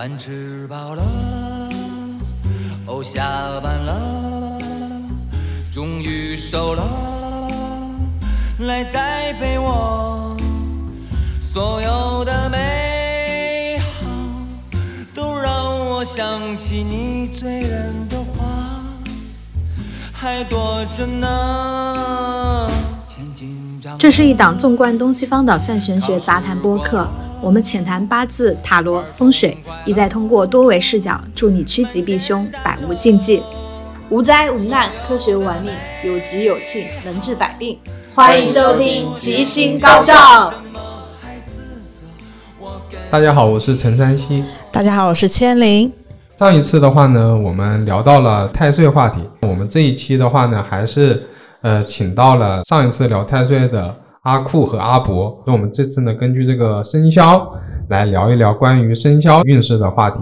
饭吃饱了，哦，下班了，终于瘦了，来再陪我，所有的美好都让我想起你醉人的话，还躲着呢。这是一档纵观东西方的泛玄学杂谈播客，我们浅谈八字、塔罗、风水，意在通过多维视角助你趋吉避凶，百无禁忌，无灾无难，科学玩命，有吉有庆，能治百病。欢迎收听吉星高照。大家好，我是陈山西。大家好，我是千灵。上一次的话呢，我们聊到了太岁话题，我们这一期的话呢，还是请到了上一次聊太岁的阿库和阿伯，所以我们这次呢，根据这个生肖来聊一聊关于生肖运势的话题。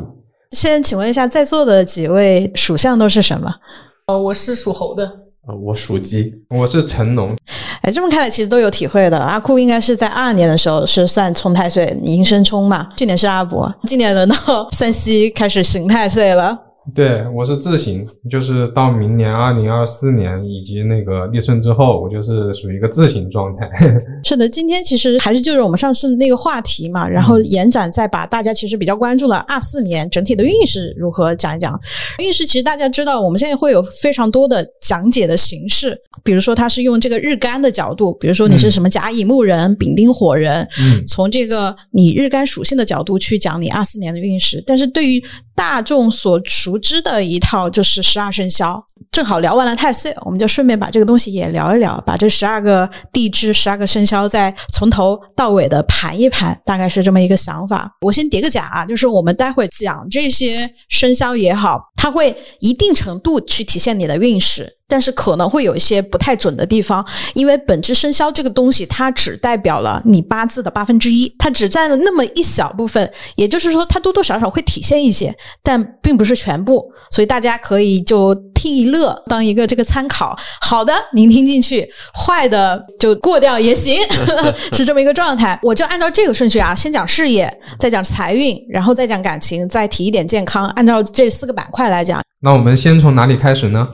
先请问一下，在座的几位属相都是什么？我是属猴的。我属鸡。我是辰龙。哎，这么看来其实都有体会的。阿库应该是在2022年的时候是算冲太岁，寅申冲嘛。去年是阿伯，今年轮到山西开始行太岁了。对，我是自行，就是到明年2024年以及那个立春之后，我就是属于一个自行状态。是的，今天其实还是就是我们上次那个话题嘛，然后延展再把大家其实比较关注了24年整体的运势如何讲一讲。运势其实大家知道，我们现在会有非常多的讲解的形式，比如说它是用这个日干的角度，比如说你是什么甲乙木人、丙丁火人，从这个你日干属性的角度去讲你24年的运势。但是对于大众所熟知的一套就是12生肖，正好聊完了太岁，我们就顺便把这个东西也聊一聊，把这12个地支、12个生肖再从头到尾的盘一盘，大概是这么一个想法。我先叠个假啊，就是我们待会讲这些生肖也好，它会一定程度去体现你的运势，但是可能会有一些不太准的地方，因为本质生肖这个东西它只代表了你八字的1/8，它只占了那么一小部分，也就是说它多多少少会体现一些，但并不是全部，所以大家可以就听一乐，当一个这个参考，好的您听进去，坏的就过掉也行是这么一个状态。我就按照这个顺序啊，先讲事业，再讲财运，然后再讲感情，再提一点健康，按照这4个板块来讲。那我们先从哪里开始呢？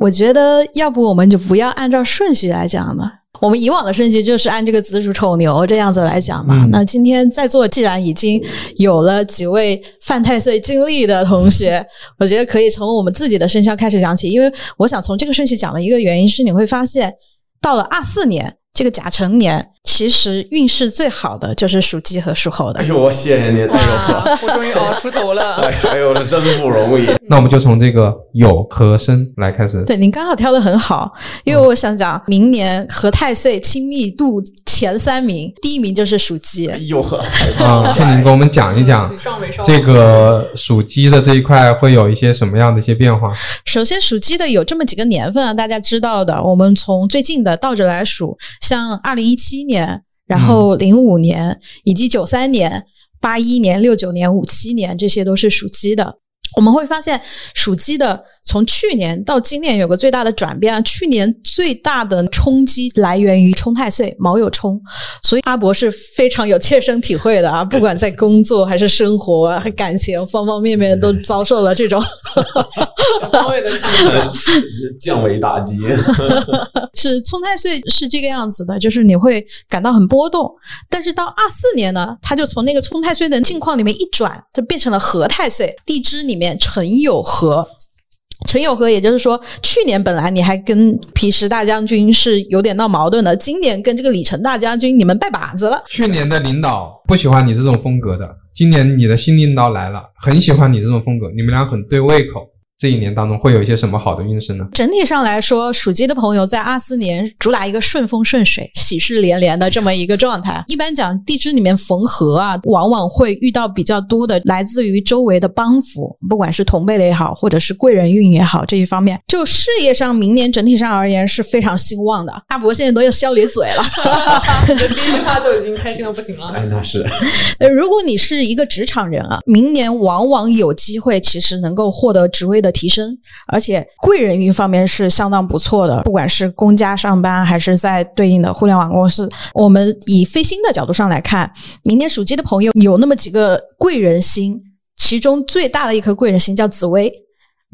我觉得要不我们就不要按照顺序来讲了，我们以往的顺序就是按这个子鼠丑牛这样子来讲嘛。那今天在座既然已经有了几位犯太岁经历的同学，我觉得可以从我们自己的生肖开始讲起，因为我想从这个顺序讲的一个原因是，你会发现到了24年这个甲辰年，其实运势最好的就是属鸡和属猴的。哎呦，我谢谢你，太有了，我终于熬出头了。哎呦，这真不容易。那我们就从这个酉和申来开始。对，您刚好挑得很好，因为我想讲明年和太岁亲密度前3名，第1名就是属鸡。哎呦呵，请您给我们讲一讲这个属鸡的这一块会有一些什么样的一些变化。首先，属鸡的有这么几个年份啊，大家知道的，我们从最近的倒着来数，像2017年，然后05年、以及93年、81年、69年、57年，这些都是属鸡的。我们会发现属鸡的从去年到今年有个最大的转变，去年最大的冲击来源于冲太岁卯酉冲，所以阿伯是非常有切身体会的啊，不管在工作还是生活还感情方方面面都遭受了这种降维打击。是冲太岁是这个样子的，就是你会感到很波动，但是到24年呢，它就从那个冲太岁的境况里面一转，就变成了合太岁，地支里面辰酉合。辰酉合也就是说，去年本来你还跟皮实大将军是有点闹矛盾的，今年跟这个李成大将军你们拜把子了。去年的领导不喜欢你这种风格的，今年你的新领导来了，很喜欢你这种风格，你们俩很对胃口。这一年当中会有一些什么好的运势呢？整体上来说，属鸡的朋友在24年主打一个顺风顺水、喜事连连的这么一个状态。一般讲地支里面逢合啊，往往会遇到比较多的来自于周围的帮扶，不管是同辈的也好，或者是贵人运也好，这一方面。就事业上，明年整体上而言是非常兴旺的。阿伯现在都要笑咧嘴了，你的第一句话就已经开心的不行了。哎，那是。如果你是一个职场人啊，明年往往有机会，其实能够获得职位的提升，而且贵人运方面是相当不错的，不管是公家上班还是在对应的互联网公司。我们以飞星的角度上来看，明年属鸡的朋友有那么几个贵人星，其中最大的一颗贵人星叫紫微，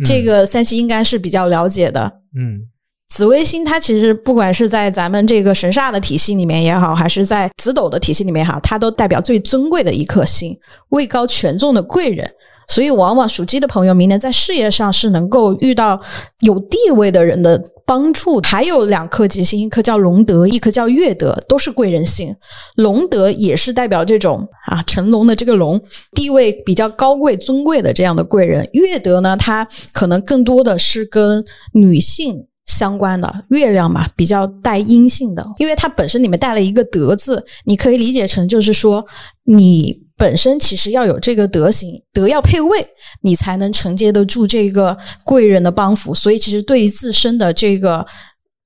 这个三七应该是比较了解的。嗯，紫微星它其实不管是在咱们这个神煞的体系里面也好，还是在紫斗的体系里面也好，它都代表最尊贵的一颗星，位高权重的贵人。所以往往属鸡的朋友明年在事业上是能够遇到有地位的人的帮助。还有两颗吉星，一颗叫龙德，一颗叫月德，都是贵人星。龙德也是代表这种成龙的这个龙，地位比较高贵尊贵的这样的贵人。月德呢，它可能更多的是跟女性相关的，月亮嘛比较带阴性的，因为它本身里面带了一个德字，你可以理解成就是说你本身其实要有这个德行，德要配位，你才能承接得住这个贵人的帮扶。所以其实对于自身的这个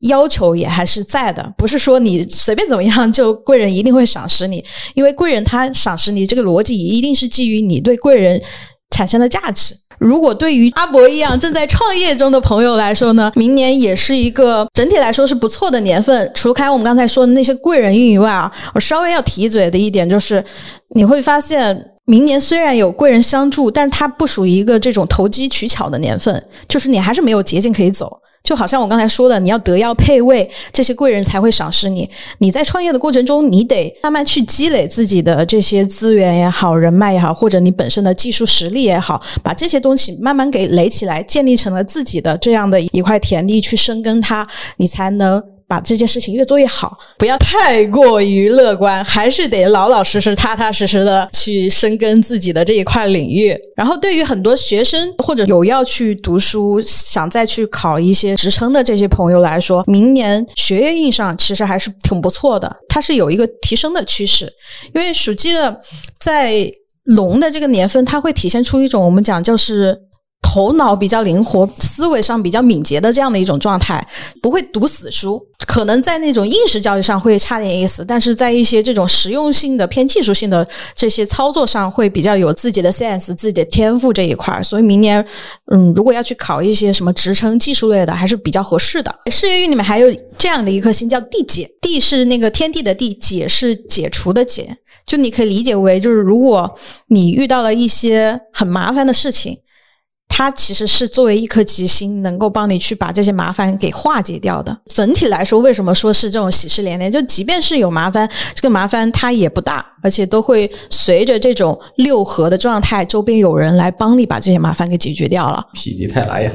要求也还是在的，不是说你随便怎么样就贵人一定会赏识你，因为贵人他赏识你这个逻辑一定是基于你对贵人产生的价值。如果对于阿伯一样正在创业中的朋友来说呢，明年也是一个整体来说是不错的年份。除开我们刚才说的那些贵人运以外啊，我稍微要提嘴的一点就是，你会发现明年虽然有贵人相助，但它不属于一个这种投机取巧的年份，就是你还是没有捷径可以走。就好像我刚才说的，你要德要配位，这些贵人才会赏识你。你在创业的过程中，你得慢慢去积累自己的这些资源也好，人脉也好，或者你本身的技术实力也好，把这些东西慢慢给垒起来，建立成了自己的这样的一块田地去深耕它，你才能把这件事情越做越好。不要太过于乐观，还是得老老实实踏踏实实的去深耕自己的这一块领域。然后对于很多学生或者有要去读书想再去考一些职称的这些朋友来说，明年学业运上其实还是挺不错的，它是有一个提升的趋势。因为属鸡的在龙的这个年份，它会体现出一种我们讲就是头脑比较灵活，思维上比较敏捷的这样的一种状态，不会读死书。可能在那种应试教育上会差点意思，但是在一些这种实用性的偏技术性的这些操作上会比较有自己的 sense 自己的天赋这一块。所以明年如果要去考一些什么职称技术类的还是比较合适的。事业运里面还有这样的一颗星叫地解，地是那个天地的地，解是解除的解，就你可以理解为就是如果你遇到了一些很麻烦的事情，它其实是作为一颗吉星能够帮你去把这些麻烦给化解掉的。整体来说为什么说是这种喜事连连，就即便是有麻烦，这个麻烦它也不大，而且都会随着这种六合的状态，周边有人来帮你把这些麻烦给解决掉了。否极泰来呀，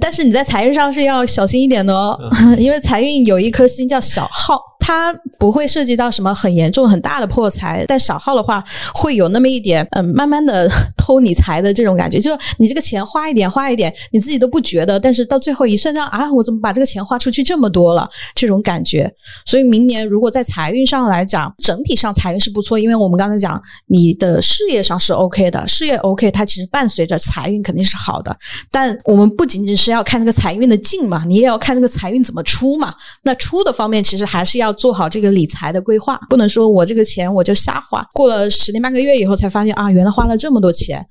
但是你在财运上是要小心一点的哦，因为财运有一颗星叫小耗，它不会涉及到什么很严重很大的破财，但小耗的话会有那么一点慢慢的偷你财的这种感觉，就是你这个钱花一点花一点你自己都不觉得，但是到最后一算账啊，我怎么把这个钱花出去这么多了，这种感觉。所以明年如果在财运上来讲，整体上财运是不错，因为我们刚才讲你的事业上是 OK 的，事业 OK 它其实伴随着财运肯定是好的，但我们不仅仅是要看这个财运的进嘛，你也要看这个财运怎么出嘛。那出的方面其实还是要做好这个理财的规划，不能说我这个钱我就瞎花，过了十年半个月以后才发现啊，原来花了这么多钱，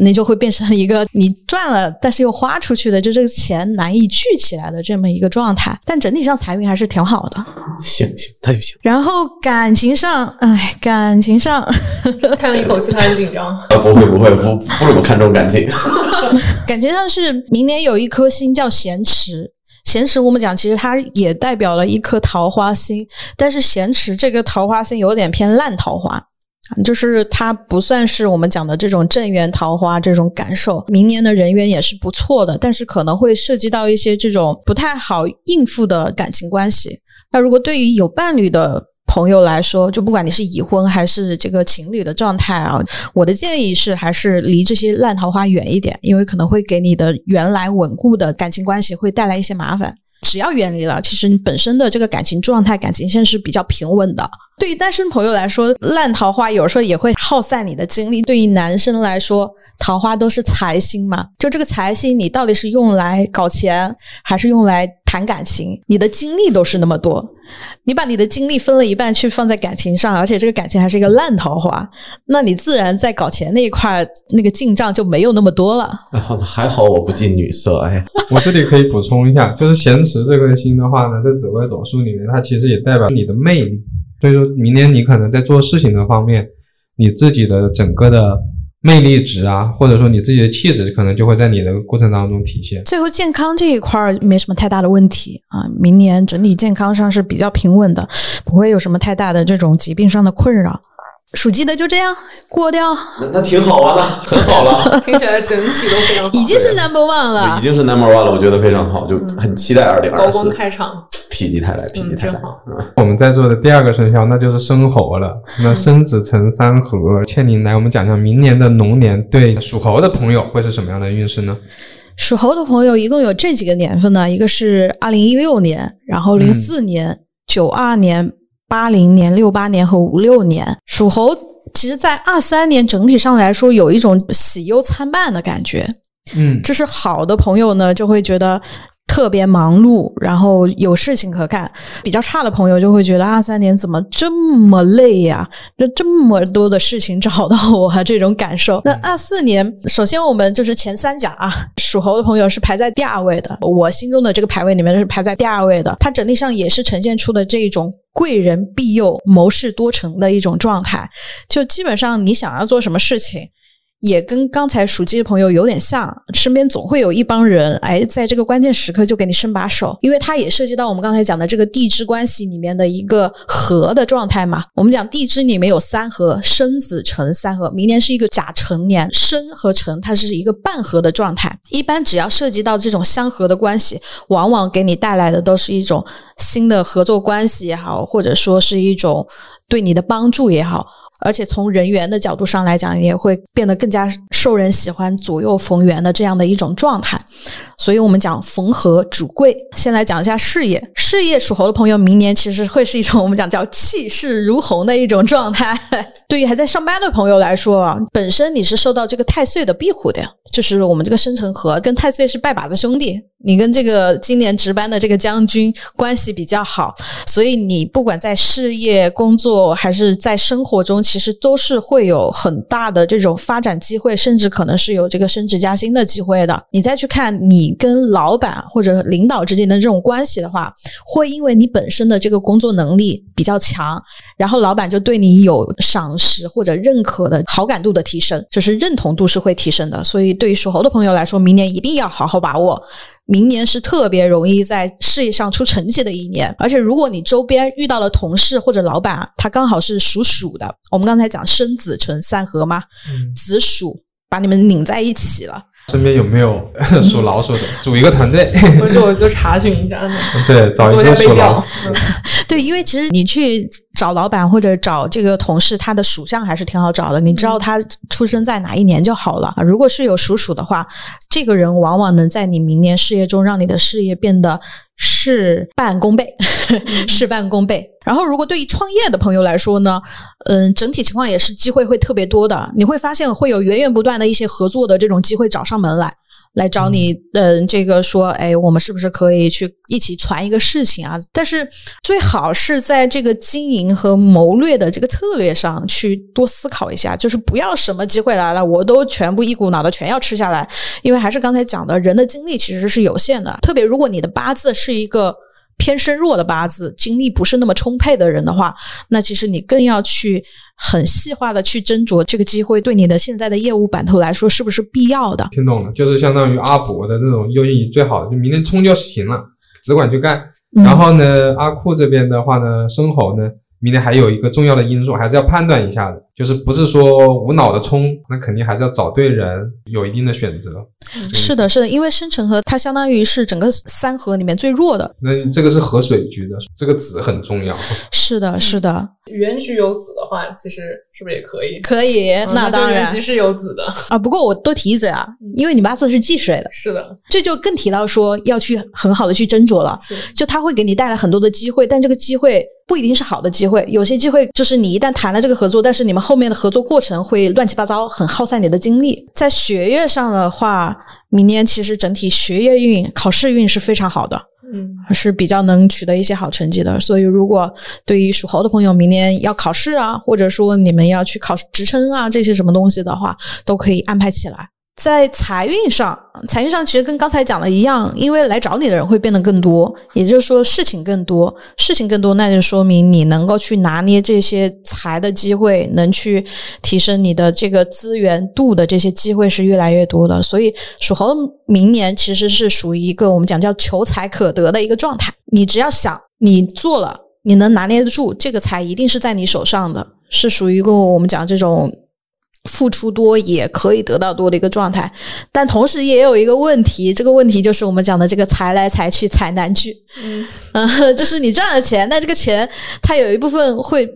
那就会变成一个你赚了但是又花出去的，就这个钱难以聚起来的这么一个状态。但整体上财运还是挺好的。行行，那就行。然后感情上，哎，感情上看了一口气他很紧张不会不会，不是我看重感情感情上是明年有一颗星叫咸池，咸池我们讲其实它也代表了一颗桃花星，但是咸池这个桃花星有点偏烂桃花，就是它不算是我们讲的这种正缘桃花这种感受。明年的人缘也是不错的，但是可能会涉及到一些这种不太好应付的感情关系。那如果对于有伴侣的朋友来说，就不管你是已婚还是这个情侣的状态啊，我的建议是还是离这些烂桃花远一点，因为可能会给你的原来稳固的感情关系会带来一些麻烦。只要远离了，其实你本身的这个感情状态感情线是比较平稳的。对于单身朋友来说，烂桃花有时候也会耗散你的精力。对于男生来说，桃花都是财星嘛，就这个财星你到底是用来搞钱还是用来谈感情，你的精力都是那么多，你把你的精力分了一半去放在感情上，而且这个感情还是一个烂桃花，那你自然在搞钱那一块那个进账就没有那么多了。还好我不近女色。哎，我这里可以补充一下，就是咸池这颗星的话呢，在紫微斗数里面它其实也代表你的魅力，所以说明年你可能在做事情的方面，你自己的整个的魅力值啊，或者说你自己的气质可能就会在你的过程当中体现。最后健康这一块没什么太大的问题啊，明年整体健康上是比较平稳的，不会有什么太大的这种疾病上的困扰。暑季的就这样过掉，那挺好啊，那很好了，听起来整体都非常好，已经是 number one 了，已经是 number one 了，我觉得非常好，就很期待2024高光开场，否极泰来，否极泰来。我们在做的第二个生肖那就是申猴了，那申子辰三合，倩玲来我们讲讲明年的龙年对属猴的朋友会是什么样的运势呢？属猴的朋友一共有这几个年份呢，一个是2016年，然后04年、92年、80年、68年和56年。属猴其实在23年整体上来说有一种喜忧参半的感觉。这是好的朋友呢就会觉得特别忙碌，然后有事情可干。比较差的朋友就会觉得23年怎么这么累呀，这么多的事情找到我啊，这种感受。那24年首先我们就是前三甲啊，属猴的朋友是排在第二位的，我心中的这个排位里面是排在第二位的，它整体上也是呈现出的这一种贵人庇佑谋事多成的一种状态。就基本上你想要做什么事情也跟刚才属鸡的朋友有点像，身边总会有一帮人，哎，在这个关键时刻就给你伸把手，因为它也涉及到我们刚才讲的这个地支关系里面的一个合的状态嘛。我们讲地支里面有三合，申子辰三合，明年是一个甲辰年，申和辰它是一个半合的状态。一般只要涉及到这种相合的关系，往往给你带来的都是一种新的合作关系也好，或者说是一种对你的帮助也好，而且从人缘的角度上来讲也会变得更加受人喜欢，左右逢源的这样的一种状态。所以我们讲逢合主贵。先来讲一下事业，事业属猴的朋友明年其实会是一种我们讲叫气势如虹的一种状态。对于还在上班的朋友来说啊，本身你是受到这个太岁的庇护的，就是我们这个生辰合跟太岁是拜把子兄弟，你跟这个今年值班的这个将军关系比较好，所以你不管在事业工作还是在生活中其实都是会有很大的这种发展机会，甚至可能是有这个升职加薪的机会的。你再去看你跟老板或者领导之间的这种关系的话，会因为你本身的这个工作能力比较强，然后老板就对你有赏识或者认可的好感度的提升，就是认同度是会提升的。所以对于属猴的朋友来说，明年一定要好好把握，明年是特别容易在事业上出成绩的一年。而且如果你周边遇到了同事或者老板啊，他刚好是属鼠的，我们刚才讲申子辰三合嘛，子鼠把你们拧在一起了。身边有没有属老鼠的组一个团队？我就查询一下对，找一个属老对，因为其实你去找老板或者找这个同事，他的属相还是挺好找的，你知道他出生在哪一年就好了。如果是有属鼠的话，这个人往往能在你明年事业中让你的事业变得事半功倍事半功倍。然后如果对于创业的朋友来说呢，整体情况也是机会会特别多的，你会发现会有源源不断的一些合作的这种机会找上门来找你，这个说，哎，我们是不是可以去一起传一个事情啊？但是最好是在这个经营和谋略的这个策略上去多思考一下，就是不要什么机会来了，我都全部一股脑的全要吃下来，因为还是刚才讲的，人的精力其实是有限的，特别如果你的八字是一个偏身弱的八字，精力不是那么充沛的人的话，那其实你更要去很细化的去斟酌这个机会对你的现在的业务版图来说是不是必要的。听懂了，就是相当于阿伯的那种优异最好的，就明天冲就行了，只管去干。然后呢，阿库这边的话呢，申猴呢明天还有一个重要的因素还是要判断一下的，就是不是说无脑的冲，那肯定还是要找对人，有一定的选择。是的是的，因为生辰合它相当于是整个三合里面最弱的，那这个是合水局的，这个子很重要。是的是的，原局有子的话其实是不是也可以、那当然原局是有子的啊。不过我多提一嘴啊，因为你八字是忌水的。是的，这就更提到说要去很好的去斟酌了，就它会给你带来很多的机会，但这个机会不一定是好的机会，有些机会就是你一旦谈了这个合作，但是你们后面的合作过程会乱七八糟，很耗散你的精力。在学业上的话，明年其实整体学业运、考试运是非常好的，是比较能取得一些好成绩的。所以如果对于属猴的朋友明年要考试啊，或者说你们要去考职称啊，这些什么东西的话，都可以安排起来。在财运上其实跟刚才讲的一样，因为来找你的人会变得更多，也就是说事情更多，那就说明你能够去拿捏这些财的机会，能去提升你的这个资源度的这些机会是越来越多的。所以属猴明年其实是属于一个我们讲叫求财可得的一个状态，你只要想你做了，你能拿捏得住，这个财一定是在你手上的，是属于一个我们讲这种付出多也可以得到多的一个状态。但同时也有一个问题，这个问题就是我们讲的这个财来财去财难聚，就是你赚了钱，那这个钱它有一部分会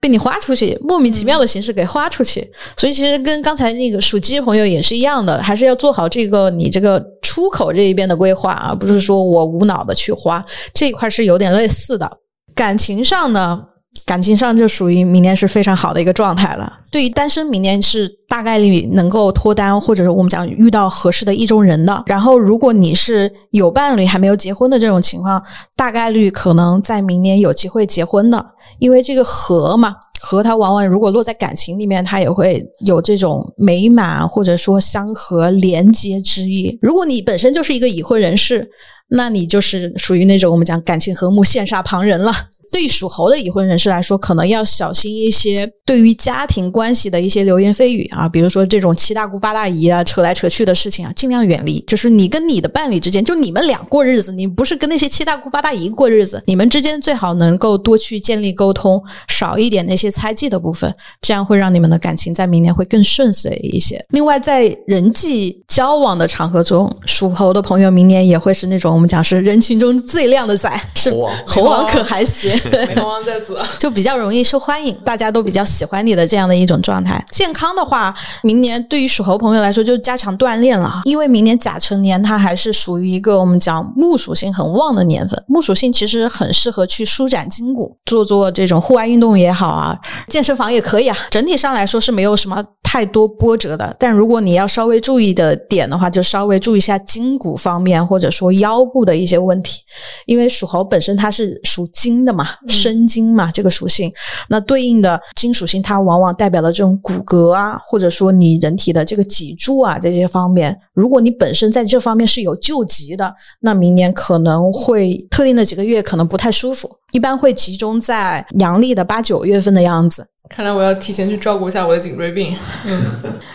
被你花出去，莫名其妙的形式给花出去，所以其实跟刚才那个属鸡朋友也是一样的，还是要做好这个你这个出口这一边的规划，而不是说我无脑的去花，这一块是有点类似的。感情上就属于明年是非常好的一个状态了。对于单身，明年是大概率能够脱单，或者是我们讲遇到合适的意中人的。然后如果你是有伴侣还没有结婚的这种情况，大概率可能在明年有机会结婚的，因为这个合嘛，合它往往如果落在感情里面，它也会有这种美满或者说相合连接之意。如果你本身就是一个已婚人士，那你就是属于那种我们讲感情和睦羡煞旁人了。对于属猴的已婚人士来说，可能要小心一些对于家庭关系的一些流言蜚语啊，比如说这种七大姑八大姨啊，扯来扯去的事情啊，尽量远离。就是你跟你的伴侣之间，就你们俩过日子，你不是跟那些七大姑八大姨过日子，你们之间最好能够多去建立沟通，少一点那些猜忌的部分，这样会让你们的感情在明年会更顺遂一些。另外，在人际交往的场合中，属猴的朋友明年也会是那种我们讲是人群中最亮的仔，是猴王可还行。没光在此就比较容易受欢迎，大家都比较喜欢你的这样的一种状态。健康的话，明年对于属猴朋友来说就加强锻炼了，因为明年甲辰年它还是属于一个我们讲木属性很旺的年份，木属性其实很适合去舒展筋骨，做这种户外运动也好啊，健身房也可以啊。整体上来说是没有什么太多波折的，但如果你要稍微注意的点的话，就稍微注意一下筋骨方面或者说腰部的一些问题，因为属猴本身它是属金的嘛，生金嘛，这个属性，那对应的金属性它往往代表了这种骨骼啊，或者说你人体的这个脊柱啊，这些方面，如果你本身在这方面是有旧疾的，那明年可能会特定的几个月可能不太舒服，一般会集中在阳历的8、9月份的样子。看来我要提前去照顾一下我的颈椎病。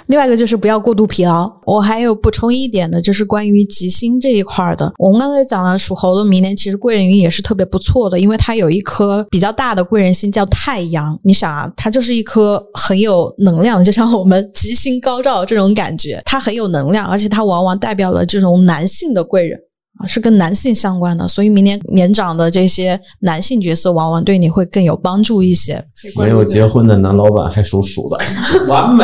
另外一个就是不要过度疲劳。我还有补充一点的，就是关于吉星这一块的。我们刚才讲了，属猴的明年其实贵人运也是特别不错的，因为它有一颗比较大的贵人星叫太阳。你想啊，它就是一颗很有能量，就像我们吉星高照这种感觉，它很有能量，而且它往往代表了这种男性的贵人，是跟男性相关的，所以明年年长的这些男性角色往往对你会更有帮助一些。没有结婚的男老板还属鼠的，完美。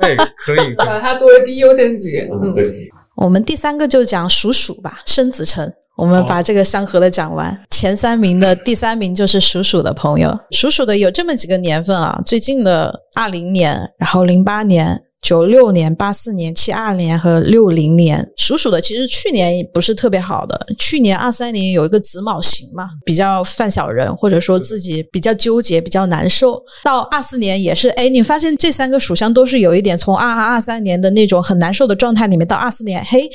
哎，可以把它作为第一优先级。对。我们第3个就讲属鼠吧，申子辰。我们把这个相合的讲完，前3名的第3名就是属鼠的朋友。属鼠的有这么几个年份啊，最近的20年，然后08年。96年、84年、72年和60年，属鼠的其实去年不是特别好的，去年23年有一个子卯刑嘛，比较犯小人，或者说自己比较纠结，比较难受。到24年也是，哎，你发现这3个属相都是有一点从23年的那种很难受的状态里面，到24年，嘿，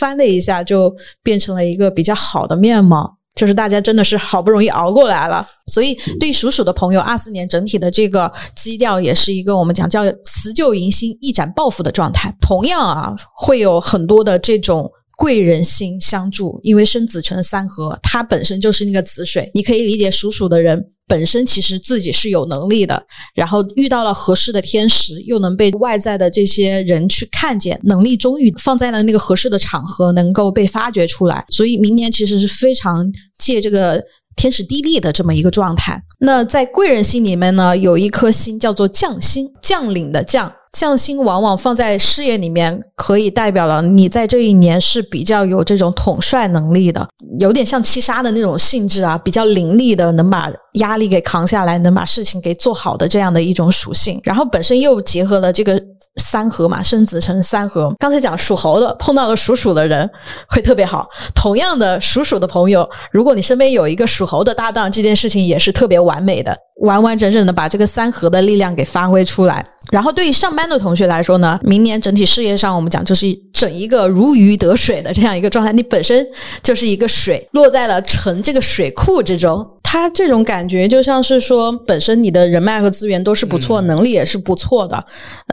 翻了一下就变成了一个比较好的面貌。就是大家真的是好不容易熬过来了，所以对于属鼠的朋友，24年整体的这个基调也是一个我们讲叫辞旧迎新、一展抱负的状态。同样啊，会有很多的这种贵人星相助，因为申子辰三合，它本身就是那个子水，你可以理解属鼠的人本身其实自己是有能力的，然后遇到了合适的天时，又能被外在的这些人去看见，能力终于放在了那个合适的场合能够被发掘出来，所以明年其实是非常借这个天时地利的这么一个状态。那在贵人星里面呢，有一颗星叫做将星，将领的将，将星往往放在事业里面，可以代表了你在这一年是比较有这种统帅能力的，有点像七杀的那种性质啊，比较凌厉的，能把压力给扛下来，能把事情给做好的这样的一种属性。然后本身又结合了这个三合嘛，生子成三合。刚才讲属猴的碰到了属鼠的人会特别好，同样的属鼠的朋友，如果你身边有一个属猴的搭档，这件事情也是特别完美的，完完整整的把这个三合的力量给发挥出来。然后对于上班的同学来说呢，明年整体事业上我们讲就是整一个如鱼得水的这样一个状态，你本身就是一个水落在了沉这个水库之中，它这种感觉就像是说本身你的人脉和资源都是不错，能力也是不错的，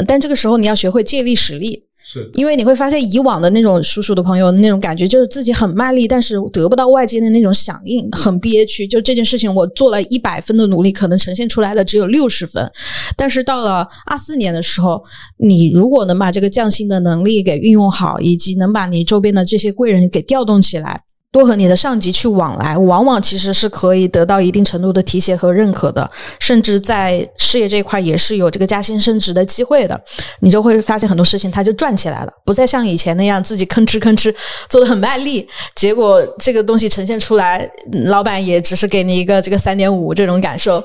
但这个时候你要学会借力使力。是，因为你会发现以往的那种叔叔的朋友那种感觉就是自己很卖力，但是得不到外界的那种响应，很憋屈，就这件事情我做了100分的努力，可能呈现出来的只有60分。但是到了24年的时候，你如果能把这个匠心的能力给运用好，以及能把你周边的这些贵人给调动起来，多和你的上级去往来，往往其实是可以得到一定程度的提携和认可的，甚至在事业这一块也是有这个加薪升职的机会的。你就会发现很多事情它就转起来了，不再像以前那样自己吭哧吭哧做得很卖力，结果这个东西呈现出来，老板也只是给你一个这个 3.5 这种感受。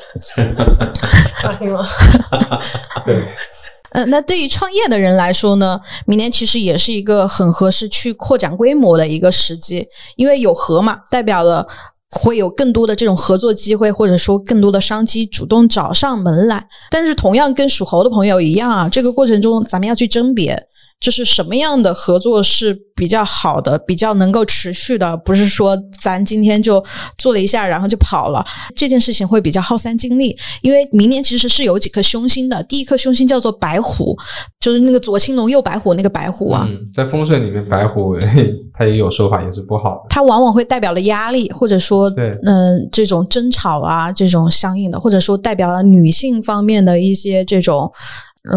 发现了。对。那对于创业的人来说呢，明年其实也是一个很合适去扩展规模的一个时机，因为有合嘛，代表了会有更多的这种合作机会，或者说更多的商机主动找上门来。但是同样跟属猴的朋友一样啊，这个过程中咱们要去甄别，就是什么样的合作是比较好的，比较能够持续的，不是说咱今天就做了一下然后就跑了，这件事情会比较耗散精力。因为明年其实是有几颗凶星的，第一颗凶星叫做白虎，就是那个左青龙右白虎那个白虎啊，在风水里面白虎它也有说法，也是不好的，它往往会代表了压力，或者说这种争吵啊，这种相应的，或者说代表了女性方面的一些这种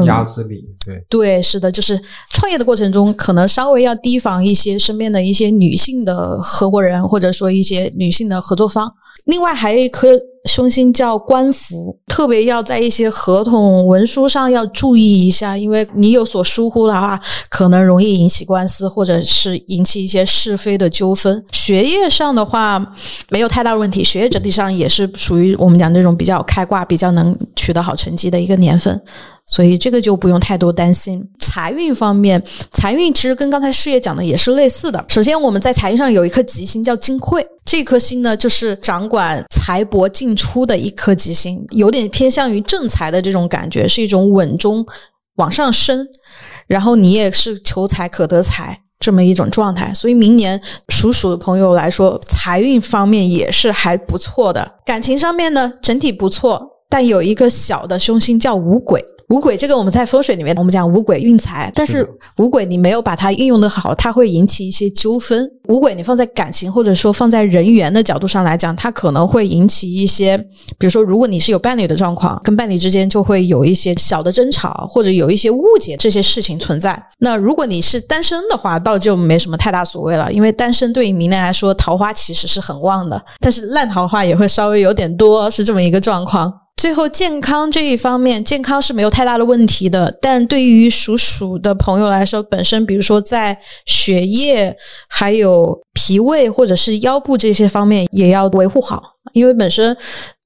压制力。对对，是的，就是创业的过程中可能稍微要提防一些身边的一些女性的合伙人，或者说一些女性的合作方。另外还有一颗凶星叫官服，特别要在一些合同文书上要注意一下，因为你有所疏忽的话，可能容易引起官司，或者是引起一些是非的纠纷。学业上的话没有太大问题，学业整体上也是属于我们讲这种比较开挂，比较能取得好成绩的一个年份，所以这个就不用太多担心。财运方面，财运其实跟刚才事业讲的也是类似的。首先我们在财运上有一颗吉星叫金匮，这颗星呢就是掌管财帛进出的一颗吉星，有点偏向于正财的这种感觉，是一种稳中往上升，然后你也是求财可得财这么一种状态。所以明年属鼠的朋友来说，财运方面也是还不错的。感情上面呢整体不错，但有一个小的凶星叫五鬼。五鬼这个我们在风水里面我们讲五鬼运财，但是五鬼你没有把它运用的好，它会引起一些纠纷。五鬼你放在感情或者说放在人缘的角度上来讲，它可能会引起一些，比如说如果你是有伴侣的状况，跟伴侣之间就会有一些小的争吵，或者有一些误解，这些事情存在。那如果你是单身的话倒就没什么太大所谓了，因为单身对于明年来说桃花其实是很旺的，但是烂桃花也会稍微有点多，是这么一个状况。最后健康这一方面，健康是没有太大的问题的，但对于属鼠的朋友来说，本身比如说在血液还有脾胃或者是腰部这些方面也要维护好，因为本身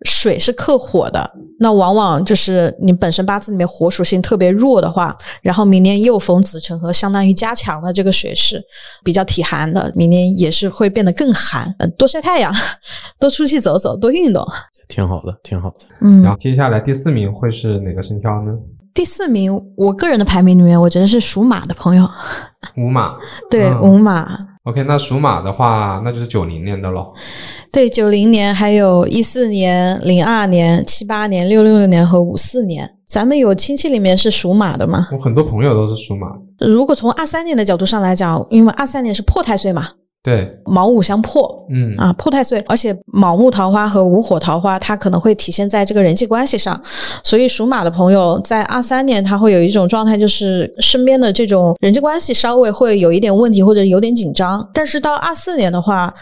水是克火的，那往往就是你本身八字里面火属性特别弱的话，然后明年又逢子辰合，相当于加强了这个水势，比较体寒的，明年也是会变得更寒。多晒太阳，多出去走走，多运动，挺好的，挺好的。嗯，然后接下来第四名会是哪个生肖呢？第四名，我个人的排名里面，我觉得是属马的朋友。午马，对，午马。OK， 那属马的话，那就是90年的咯。对，90年，还有14年、02年、78年、66年和54年。咱们有亲戚里面是属马的吗？我很多朋友都是属马。如果从23年的角度上来讲，因为23年是破太岁嘛。对，卯午相破，破太岁，而且卯木桃花和午火桃花，它可能会体现在这个人际关系上，所以属马的朋友在23年，他会有一种状态，就是身边的这种人际关系稍微会有一点问题，或者有点紧张。但是到24年的话，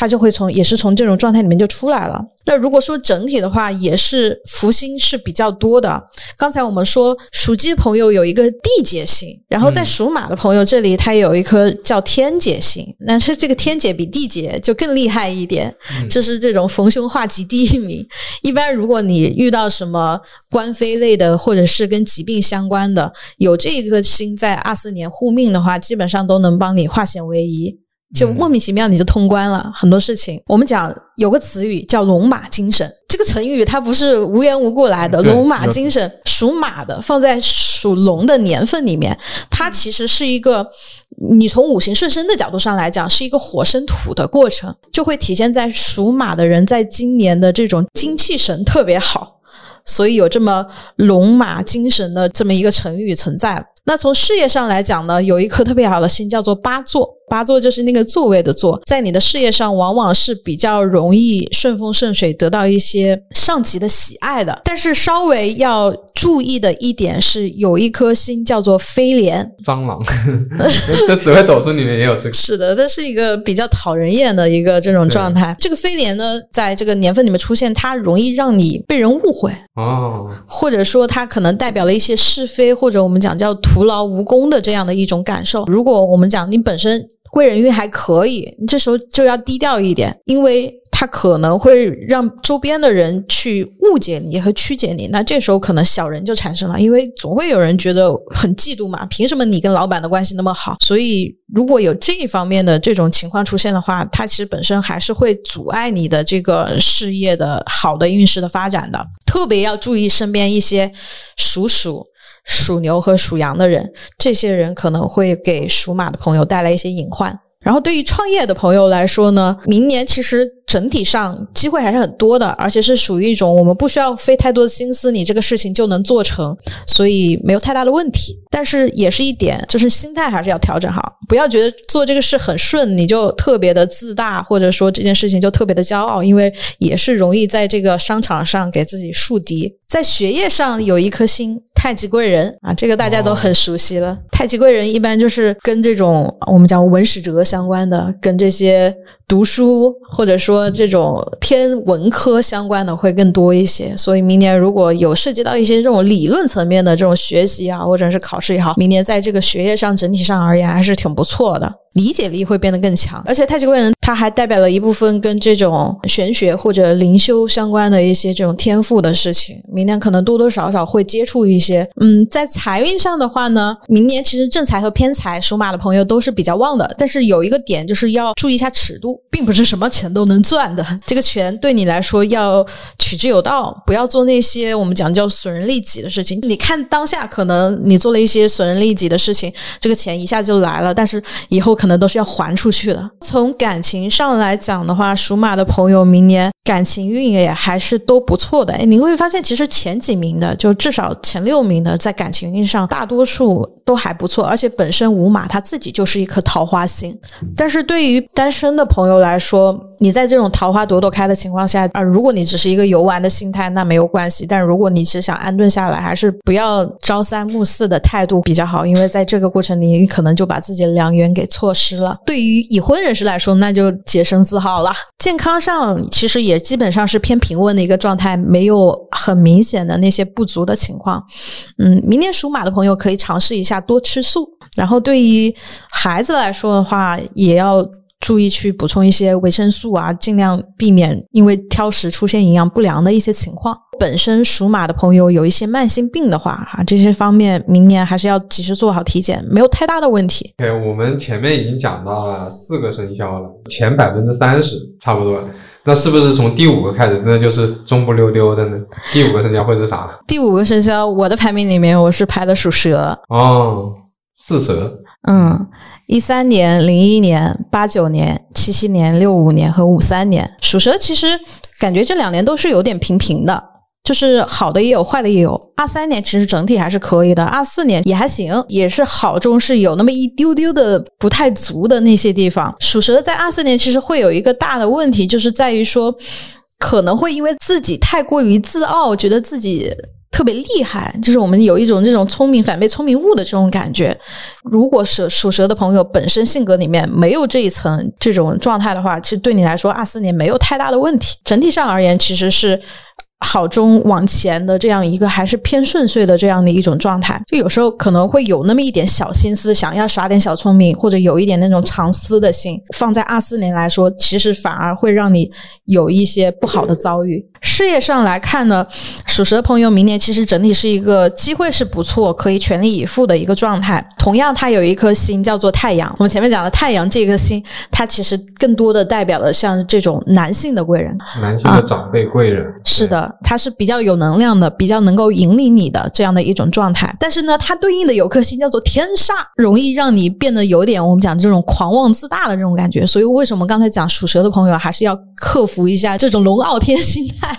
它就会也是从这种状态里面就出来了。那如果说整体的话，也是福星是比较多的。刚才我们说属鸡朋友有一个地解星，然后在属马的朋友这里他有一颗叫天解星，但是这个天解比地解就更厉害一点，就是这种逢凶化吉第一名。一般如果你遇到什么官非类的或者是跟疾病相关的，有这个星在24年护命的话，基本上都能帮你化险为夷，就莫名其妙你就通关了很多事情。我们讲有个词语叫龙马精神，这个成语它不是无缘无故来的，龙马精神属马的放在属龙的年份里面，它其实是一个你从五行顺身的角度上来讲是一个火生土的过程，就会体现在属马的人在今年的这种精气神特别好，所以有这么龙马精神的这么一个成语存在。那从事业上来讲呢，有一颗特别好的星叫做八座，八座就是那个座位的座，在你的事业上往往是比较容易顺风顺水，得到一些上级的喜爱的。但是稍微要注意的一点是，有一颗星叫做飞廉，蟑螂这紫微斗数里面也有这个是的，这是一个比较讨人厌的一个这种状态。这个飞廉呢在这个年份里面出现，它容易让你被人误会哦，或者说它可能代表了一些是非，或者我们讲叫徒劳无功的这样的一种感受。如果我们讲你本身贵人运还可以，你这时候就要低调一点，因为它可能会让周边的人去误解你和曲解你，那这时候可能小人就产生了，因为总会有人觉得很嫉妒嘛，凭什么你跟老板的关系那么好？所以如果有这一方面的这种情况出现的话，它其实本身还是会阻碍你的这个事业的好的运势的发展的。特别要注意身边一些属牛和属羊的人，这些人可能会给属马的朋友带来一些隐患。然后对于创业的朋友来说呢，明年其实整体上机会还是很多的，而且是属于一种我们不需要费太多的心思，你这个事情就能做成，所以没有太大的问题。但是也是一点，就是心态还是要调整好，不要觉得做这个事很顺你就特别的自大，或者说这件事情就特别的骄傲，因为也是容易在这个商场上给自己树敌。在学业上有一颗星太极贵人啊，这个大家都很熟悉了。太极贵人一般就是跟这种我们讲文史哲相关的，跟这些读书或者说这种偏文科相关的会更多一些。所以明年如果有涉及到一些这种理论层面的这种学习啊，或者是考试也好，明年在这个学业上整体上而言还是挺不错的，理解力会变得更强。而且太极贵人他还代表了一部分跟这种玄学或者灵修相关的一些这种天赋的事情，明年可能多多少少会接触一些。在财运上的话呢，明年其实正财和偏财属马的朋友都是比较旺的，但是有一个点就是要注意一下尺度，并不是什么钱都能赚的，这个钱对你来说要取之有道，不要做那些我们讲叫损人利己的事情。你看当下可能你做了一些损人利己的事情，这个钱一下就来了，但是以后可能都是要还出去的。从感情上来讲的话，属马的朋友明年感情运也还是都不错的。你会发现其实前几名的，就至少前6名的，在感情运上大多数都还不错，而且本身午马他自己就是一颗桃花星。但是对于单身的朋友来说，你在这种桃花朵朵开的情况下，如果你只是一个游玩的心态那没有关系，但如果你只想安顿下来，还是不要朝三暮四的态度比较好，因为在这个过程里你可能就把自己的良缘给错失了。对于已婚人士来说，那就洁身自好了。健康上其实也基本上是偏平稳的一个状态，没有很明显的那些不足的情况。明年属马的朋友可以尝试一下多吃素，然后对于孩子来说的话，也要注意去补充一些维生素啊，尽量避免因为挑食出现营养不良的一些情况。本身属马的朋友有一些慢性病的话啊，这些方面明年还是要及时做好体检，没有太大的问题。对，我们前面已经讲到了4个生肖了，前 30% 差不多了，那是不是从第5个开始那就是中不溜溜的呢？第5个生肖会是啥？第5个生肖我的排名里面我是排的属蛇哦，是蛇。13年、01年、89年、77年、65年和53年。属蛇其实感觉这2年都是有点平平的，就是好的也有坏的也有。23年其实整体还是可以的，24年也还行，也是好中是有那么一丢丢的不太足的那些地方。属蛇在24年其实会有一个大的问题，就是在于说可能会因为自己太过于自傲，觉得自己特别厉害，就是我们有一种这种聪明反被聪明误的这种感觉。如果是属蛇的朋友本身性格里面没有这一层这种状态的话，其实对你来说24年没有太大的问题。整体上而言其实是好中往前的这样一个还是偏顺遂的这样的一种状态，就有时候可能会有那么一点小心思，想要耍点小聪明，或者有一点那种藏私的心，放在24年来说其实反而会让你有一些不好的遭遇。事业上来看呢，属蛇朋友明年其实整体是一个机会是不错，可以全力以赴的一个状态。同样它有一颗星叫做太阳，我们前面讲的太阳这颗星它其实更多的代表了像这种男性的贵人，男性的长辈贵人，是的，它是比较有能量的，比较能够引领你的这样的一种状态。但是呢它对应的有颗星叫做天煞，容易让你变得有点我们讲这种狂妄自大的这种感觉。所以为什么刚才讲属蛇的朋友还是要克服一下这种龙傲天心态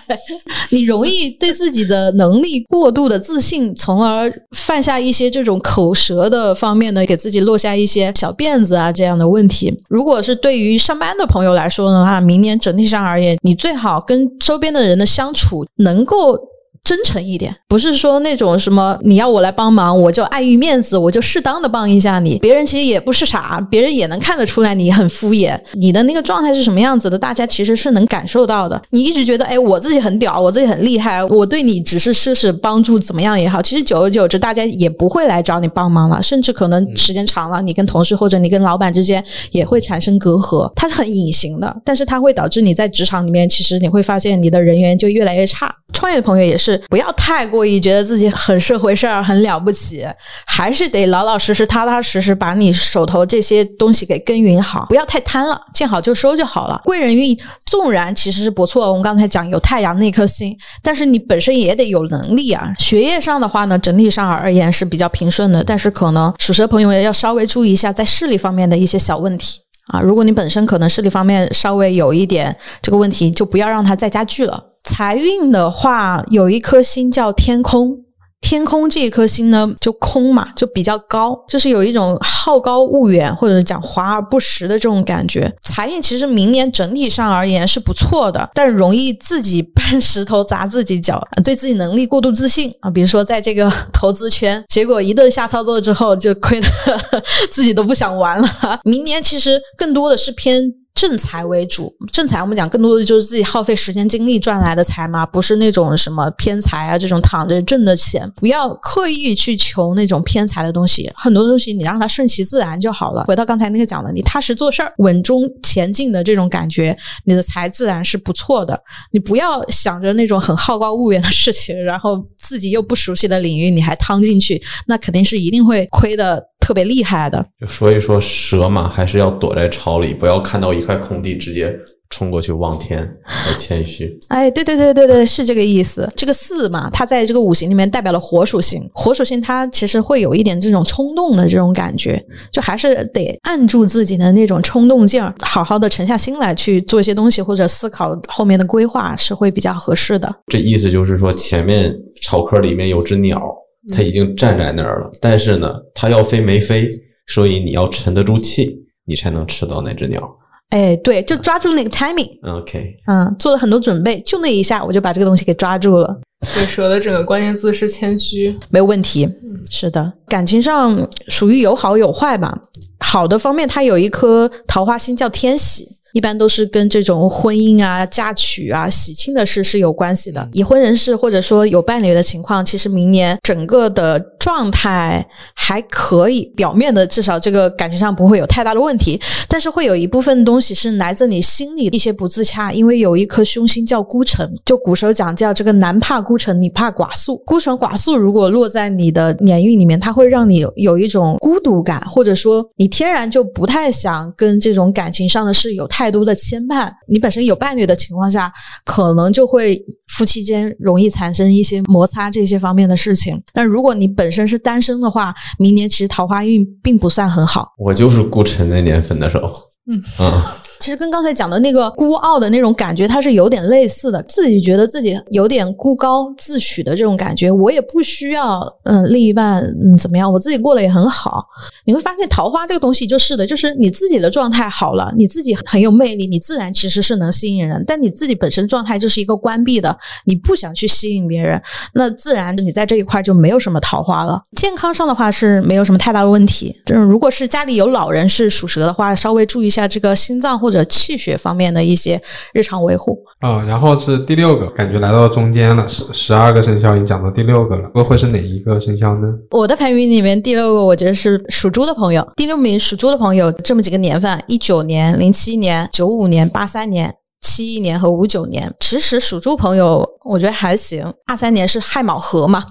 你容易对自己的能力过度的自信，从而犯下一些这种口舌的方面呢，给自己落下一些小辫子啊这样的问题。如果是对于上班的朋友来说的话，明年整体上而言你最好跟周边的人的相处能够真诚一点，不是说那种什么你要我来帮忙我就碍于面子我就适当的帮一下你，别人其实也不是傻，别人也能看得出来你很敷衍，你的那个状态是什么样子的大家其实是能感受到的。你一直觉得哎，我自己很屌，我自己很厉害，我对你只是施舍帮助怎么样也好，其实久而久之大家也不会来找你帮忙了，甚至可能时间长了你跟同事或者你跟老板之间也会产生隔阂。它是很隐形的，但是它会导致你在职场里面其实你会发现你的人缘就越来越差。创业的朋友也是不要太过于觉得自己很是回事儿，很了不起，还是得老老实实踏踏实实把你手头这些东西给耕耘好，不要太贪了，见好就收就好了。贵人运纵然其实是不错，我们刚才讲有太阳那颗星，但是你本身也得有能力啊。学业上的话呢，整体上而言是比较平顺的，但是可能属蛇朋友要稍微注意一下在视力方面的一些小问题啊。如果你本身可能视力方面稍微有一点这个问题，就不要让它再加剧了。财运的话有一颗星叫天空，天空这一颗星呢就空嘛，就比较高，就是有一种好高骛远或者是讲华而不实的这种感觉。财运其实明年整体上而言是不错的，但容易自己搬石头砸自己脚，对自己能力过度自信啊。比如说在这个投资圈，结果一顿下操作之后就亏得自己都不想玩了。明年其实更多的是偏正财为主，正财我们讲更多的就是自己耗费时间精力赚来的财嘛，不是那种什么偏财啊这种躺着挣的钱，不要刻意去求那种偏财的东西，很多东西你让它顺其自然就好了。回到刚才那个讲的，你踏实做事儿，稳中前进的这种感觉，你的财自然是不错的。你不要想着那种很好高骛远的事情，然后自己又不熟悉的领域你还趟进去，那肯定是一定会亏的特别厉害的。所以说蛇嘛还是要躲在巢里，不要看到一块空地直接冲过去望天，要谦虚。哎，对对对对对，是这个意思。这个四嘛，它在这个五行里面代表了火属性，火属性它其实会有一点这种冲动的这种感觉，就还是得按住自己的那种冲动劲儿，好好的沉下心来去做一些东西，或者思考后面的规划是会比较合适的。这意思就是说，前面巢壳里面有只鸟，它已经站在那儿了，但是呢，它要飞没飞，所以你要沉得住气，你才能吃到那只鸟。哎，对，就抓住那个 timing。OK， 做了很多准备，就那一下我就把这个东西给抓住了。所以蛇的整个关键字是谦虚，没有问题。是的，感情上属于有好有坏吧。好的方面，它有一颗桃花星叫天喜。一般都是跟这种婚姻啊嫁娶啊喜庆的事是有关系的。已婚人士或者说有伴侣的情况，其实明年整个的状态还可以，表面的至少这个感情上不会有太大的问题，但是会有一部分东西是来自你心里一些不自洽。因为有一颗凶星叫孤城，就古时候讲叫这个男怕孤城，女怕寡宿，孤城寡宿如果落在你的年运里面，它会让你有一种孤独感，或者说你天然就不太想跟这种感情上的事有太多的牵绊。你本身有伴侣的情况下，可能就会夫妻间容易产生一些摩擦这些方面的事情。但如果你本身是单身的话，明年其实桃花运并不算很好。我就是孤城那年分的手。其实跟刚才讲的那个孤傲的那种感觉它是有点类似的，自己觉得自己有点孤高自许的这种感觉，我也不需要另一半怎么样，我自己过得也很好。你会发现桃花这个东西就是的，就是你自己的状态好了，你自己很有魅力，你自然其实是能吸引人，但你自己本身状态就是一个关闭的，你不想去吸引别人，那自然你在这一块就没有什么桃花了。健康上的话是没有什么太大的问题，就是如果是家里有老人是属蛇的话，稍微注意一下这个心脏或者气血方面的一些日常维护。然后是第六个，感觉来到中间了，12个生肖已经讲到第六个了，会是哪一个生肖呢？我的排名里面第六个我觉得是属猪的朋友，第六名属猪的朋友这么几个年份，19年、07年、95年、83年、71年和59年。其实属猪朋友我觉得还行，23年是亥卯合嘛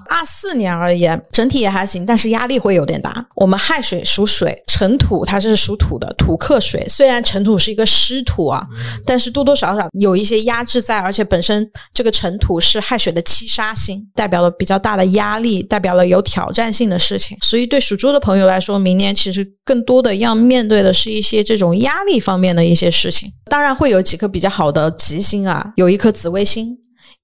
，24年而言整体也还行，但是压力会有点大。我们亥水属水，辰土它是属土的，土克水，虽然辰土是一个湿土啊，但是多多少少有一些压制在，而且本身这个辰土是亥水的七杀星，代表了比较大的压力，代表了有挑战性的事情，所以对属猪的朋友来说，明年其实更多的要面对的是一些这种压力方面的一些事情。当然会有几个比较好的吉星啊，有一颗紫微星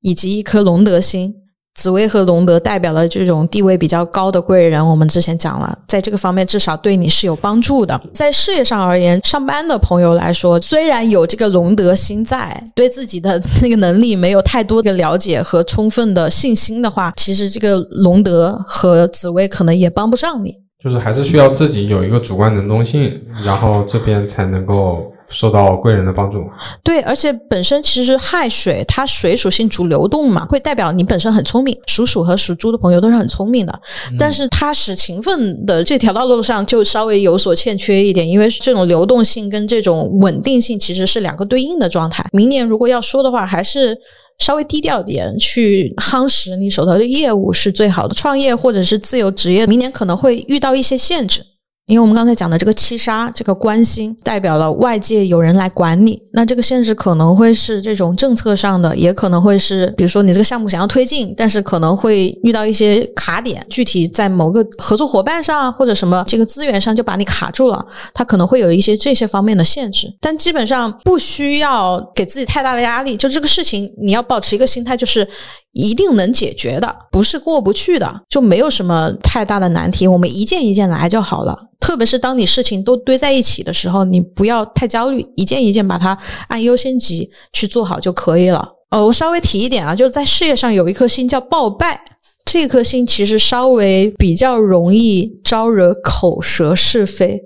以及一颗龙德星。紫微和龙德代表了这种地位比较高的贵人，我们之前讲了，在这个方面至少对你是有帮助的。在事业上而言，上班的朋友来说，虽然有这个龙德星在，对自己的那个能力没有太多的了解和充分的信心的话，其实这个龙德和紫微可能也帮不上你，就是还是需要自己有一个主观能动性，然后这边才能够受到贵人的帮助。对，而且本身其实亥水它水属性主流动嘛，会代表你本身很聪明，属鼠和属猪的朋友都是很聪明的，但是它使勤奋的这条道路上就稍微有所欠缺一点，因为这种流动性跟这种稳定性其实是两个对应的状态。明年如果要说的话，还是稍微低调点去夯实你手头的业务是最好的。创业或者是自由职业，明年可能会遇到一些限制，因为我们刚才讲的这个七杀这个官星代表了外界有人来管你，那这个限制可能会是这种政策上的，也可能会是比如说你这个项目想要推进，但是可能会遇到一些卡点，具体在某个合作伙伴上或者什么这个资源上就把你卡住了，它可能会有一些这些方面的限制，但基本上不需要给自己太大的压力，就这个事情你要保持一个心态，就是一定能解决的，不是过不去的，就没有什么太大的难题，我们一件一件来就好了。特别是当你事情都堆在一起的时候，你不要太焦虑，一件一件把它按优先级去做好就可以了。我稍微提一点啊，就是在事业上有一颗星叫报败，这颗星其实稍微比较容易招惹口舌是非，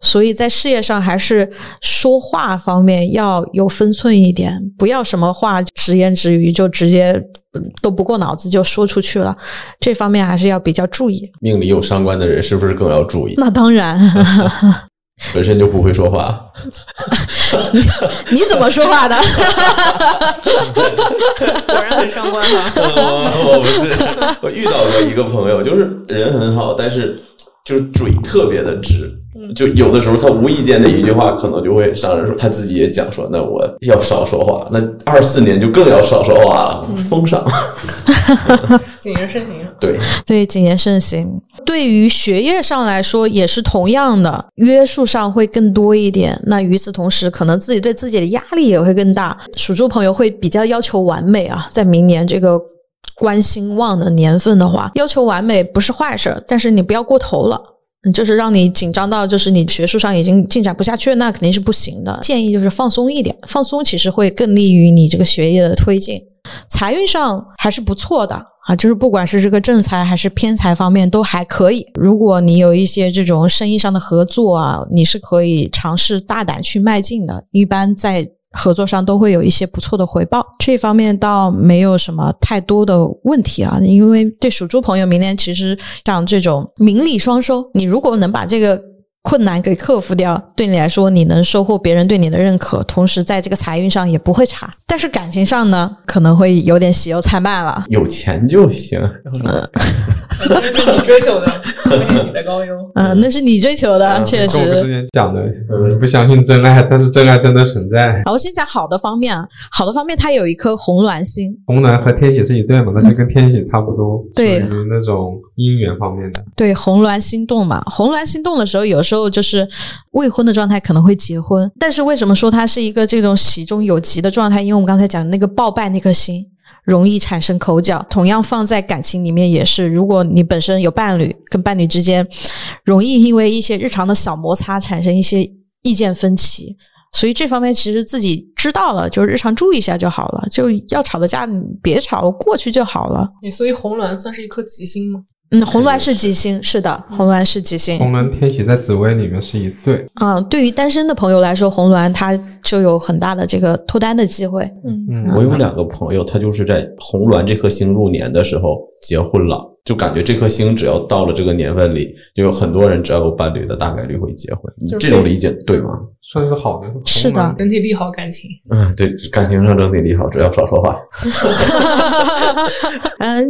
所以在事业上还是说话方面要有分寸一点，不要什么话直言直语就直接都不过脑子就说出去了，这方面还是要比较注意。命里有伤官的人是不是更要注意？那当然本身就不会说话你怎么说话的果然很伤官啊我不是，我遇到过一个朋友，就是人很好，但是就是嘴特别的直，就有的时候他无意间的一句话可能就会伤人，说他自己也讲说那我要少说话，那24年就更要少说话了，封上谨言慎行。对，谨言慎行。对于学业上来说也是同样的，约束上会更多一点，那与此同时可能自己对自己的压力也会更大。属猪朋友会比较要求完美啊，在明年这个官星旺的年份的话，要求完美不是坏事，但是你不要过头了，就是让你紧张到就是你学术上已经进展不下去，那肯定是不行的。建议就是放松一点，放松其实会更利于你这个学业的推进。财运上还是不错的啊，就是不管是这个正财还是偏财方面都还可以。如果你有一些这种生意上的合作啊，你是可以尝试大胆去迈进的，一般在合作上都会有一些不错的回报，这方面倒没有什么太多的问题啊。因为对属猪朋友明年其实像这种名利双收，你如果能把这个困难给克服掉，对你来说你能收获别人对你的认可，同时在这个财运上也不会差。但是感情上呢可能会有点喜忧参半了，有钱就行那是你追求的，那是你的高优啊，那是你追求的，确实。跟我之前讲的，不相信真爱，但是真爱真的存在。好，我先讲好的方面啊，好的方面，它有一颗红鸾星，红鸾和天喜是一对嘛，那就跟天喜差不多，对，属于那种姻缘方面的。对，红鸾心动嘛，红鸾心动的时候，有时候就是未婚的状态可能会结婚，但是为什么说它是一个这种喜中有吉的状态？因为我们刚才讲的那个抱败那颗心。容易产生口角，同样放在感情里面也是，如果你本身有伴侣，跟伴侣之间容易因为一些日常的小摩擦产生一些意见分歧，所以这方面其实自己知道了，就日常注意一下就好了，就要吵的架你别吵，过去就好了。所以红鸾算是一颗吉星吗？嗯，红鸾是吉星，是的，红鸾是吉星。红鸾天喜在紫微里面是一对。嗯，对于单身的朋友来说，红鸾它就有很大的这个脱单的机会。我有两个朋友，他就是在红鸾这颗星入年的时候结婚了，就感觉这颗星只要到了这个年份里，就有很多人只要有伴侣的大概率会结婚。你这种理解对吗？算是好的，是的，整体利好感情。嗯，对，感情上整体利好，只要少说话。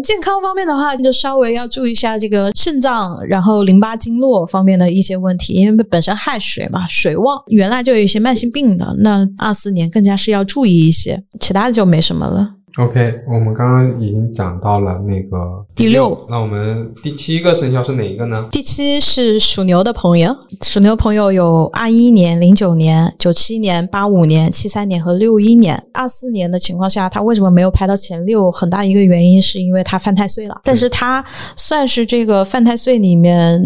健康方面的话，就稍微要注意一下这个肾脏，然后淋巴经络方面的一些问题，因为本身亥水嘛，水旺，原来就有一些慢性病的，那24年更加是要注意一些，其他的就没什么了。OK， 我们刚刚已经讲到了那个第六，那我们第七个生肖是哪一个呢？第七是属牛的朋友，属牛朋友有21年、09年、97年、85年、73年和61年。24年的情况下，他为什么没有排到前六？很大一个原因是因为他犯太岁了，但是他算是这个犯太岁里面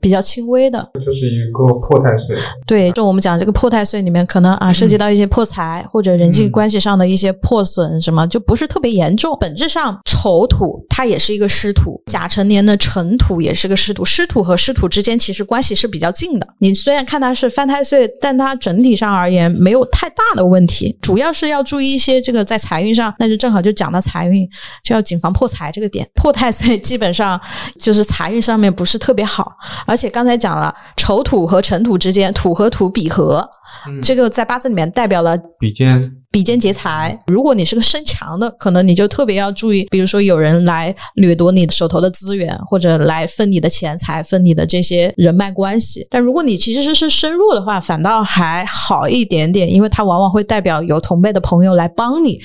比较轻微的，就是一个破太岁。对，就我们讲这个破太岁里面，可能涉及到一些破财或者人际关系上的一些破损什么。就不是特别严重。本质上丑土它也是一个湿土，甲辰年的辰土也是个湿土，湿土和湿土之间其实关系是比较近的，你虽然看它是犯太岁，但它整体上而言没有太大的问题，主要是要注意一些这个在财运上，那就正好就讲到财运，就要谨防破财这个点。破太岁基本上就是财运上面不是特别好，而且刚才讲了丑土和辰土之间，土和土比合，这个在八字里面代表了比肩劫财。如果你是个身强的，可能你就特别要注意，比如说有人来掠夺你手头的资源，或者来分你的钱财，分你的这些人脉关系。但如果你其实是身弱的话，反倒还好一点点，因为它往往会代表有同辈的朋友来帮你，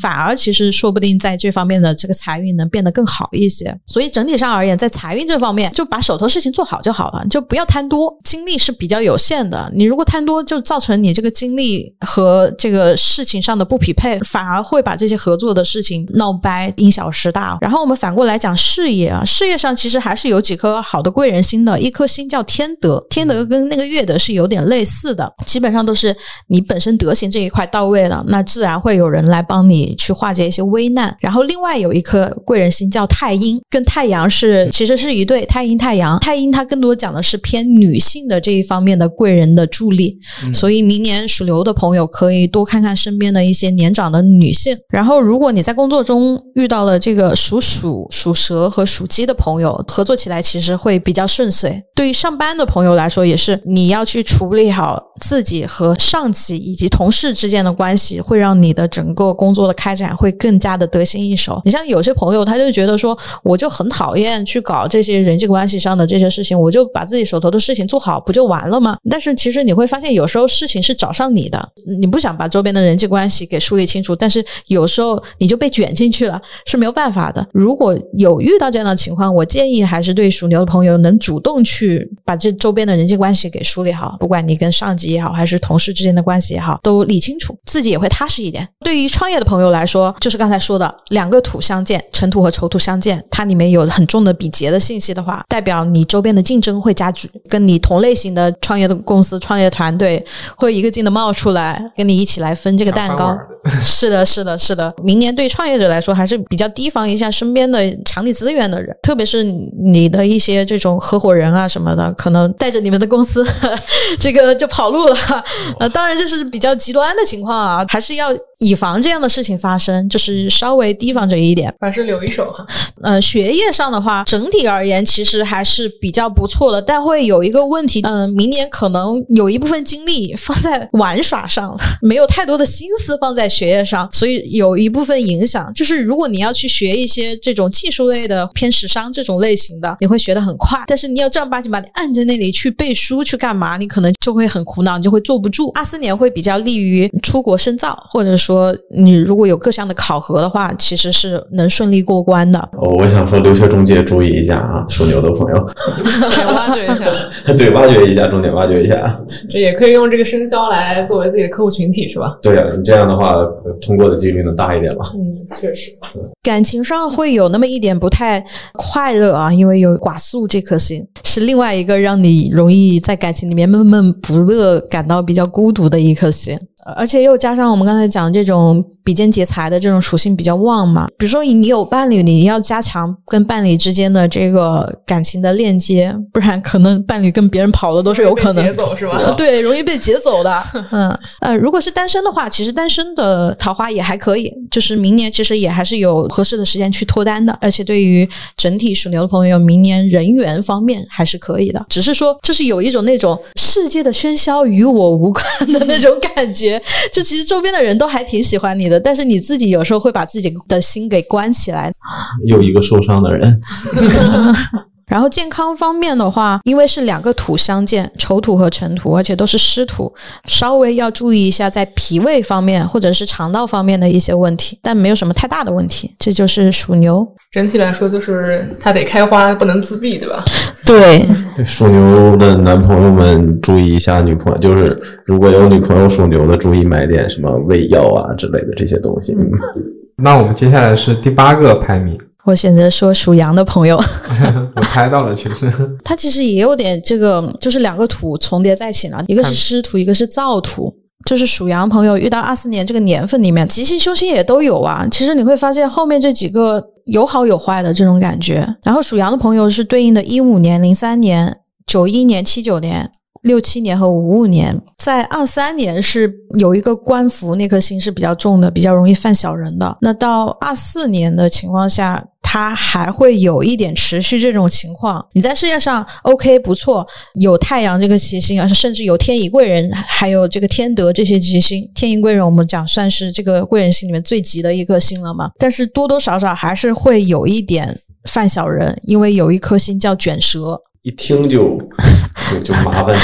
反而其实说不定在这方面的这个财运能变得更好一些。所以整体上而言，在财运这方面就把手头事情做好就好了，就不要贪多，精力是比较有限的，你如果贪多就造成你这个精力和这个事情上的不匹配，反而会把这些合作的事情闹掰，因小失大。然后我们反过来讲事业啊，事业上其实还是有几颗好的贵人星的，一颗星叫天德，天德跟那个月德是有点类似的，基本上都是你本身德行这一块到位了，那自然会有人来帮你去化解一些危难。然后另外有一颗贵人星叫太阴，跟太阳其实是一对，太阴太阳，太阴它更多讲的是偏女性的这一方面的贵人的助力，所以明年属牛的朋友可以多看看身边的一些年长的女性。然后如果你在工作中遇到了这个属鼠、属蛇和属鸡的朋友，合作起来其实会比较顺遂。对于上班的朋友来说也是，你要去处理好自己和上级以及同事之间的关系，会让你的整个工作的开展会更加的得心应手。你像有些朋友他就觉得说，我就很讨厌去搞这些人际关系上的这些事情，我就把自己手头的事情做好不就完了吗？但是其实你会发现有时候事情是找上你的，你不想把周边的人际关系给梳理清楚，但是有时候你就被卷进去了，是没有办法的。如果有遇到这样的情况，我建议还是对属牛的朋友能主动去把这周边的人际关系给梳理好，不管你跟上级也好，还是同事之间的关系也好，都理清楚，自己也会踏实一点。对于创业的朋友来说，就是刚才说的两个土相见，辰土和丑土相见，它里面有很重的比劫的信息的话，代表你周边的竞争会加剧，跟你同类型的创业的公司、创业团队会一个劲的冒出来，跟你一起来分这个蛋糕。是的是的是的，明年对创业者来说还是比较提防一下身边的抢你资源的人，特别是你的一些这种合伙人啊什么的，可能带着你们的公司这个就跑路了。当然这是比较极端的情况啊，还是要以防这样的事情发生，就是稍微提防着一点，还是留一手。学业上的话，整体而言其实还是比较不错的，但会有一个问题，明年可能有一部分精力放在玩耍上，没有太多的心思放在学业上，所以有一部分影响。就是如果你要去学一些这种技术类的偏时尚这种类型的，你会学得很快，但是你要正儿八经把你按在那里去背书去干嘛，你可能就会很苦恼，你就会坐不住。24年会比较利于出国深造，或者说你如果有各项的考核的话，其实是能顺利过关的。我想说留学中介注意一下啊，属牛的朋友挖掘一下对，挖掘一下，重点挖掘一下。这也可以用这个生肖来作为自己的客户群体是吧？对啊，你这样的话通过的几率能大一点吧。确实。感情上会有那么一点不太快乐啊，因为有寡宿这颗星，是另外一个让你容易在感情里面闷闷不乐，感到比较孤独的一颗星。而且又加上我们刚才讲这种比肩劫财的这种属性比较旺嘛，比如说你有伴侣，你要加强跟伴侣之间的这个感情的链接，不然可能伴侣跟别人跑的都是有可能被劫走是吧？对，容易被劫走的如果是单身的话，其实单身的桃花也还可以，就是明年其实也还是有合适的时间去脱单的，而且对于整体属牛的朋友，明年人缘方面还是可以的，只是说就是有一种那种世界的喧嚣与我无关的那种感觉就其实周边的人都还挺喜欢你的，但是你自己有时候会把自己的心给关起来。又一个受伤的人然后健康方面的话，因为是两个土相见，丑土和辰土，而且都是湿土，稍微要注意一下在脾胃方面或者是肠道方面的一些问题，但没有什么太大的问题。这就是属牛。整体来说就是它得开花不能自闭，对吧？对，属牛的男朋友们注意一下女朋友，就是如果有女朋友属牛的，注意买点什么胃药啊之类的这些东西那我们接下来是第八个排名，我选择说属羊的朋友我猜到了，其实他其实也有点这个，就是两个土重叠在一起了，一个是湿土，一个是燥土。就是属羊朋友遇到24年这个年份里面，吉星凶星也都有啊，其实你会发现后面这几个有好有坏的这种感觉。然后属羊的朋友是对应的15年、03年、91年、79年、67年和55年。在23年是有一个官服那颗星是比较重的，比较容易犯小人的。那到24年的情况下，它还会有一点持续这种情况。你在事业上 OK 不错，有太阳这个吉星，甚至有天乙贵人，还有这个天德这些吉星。天乙贵人我们讲算是这个贵人星里面最吉的一颗星了嘛，但是多多少少还是会有一点犯小人，因为有一颗星叫卷舌。一听就麻烦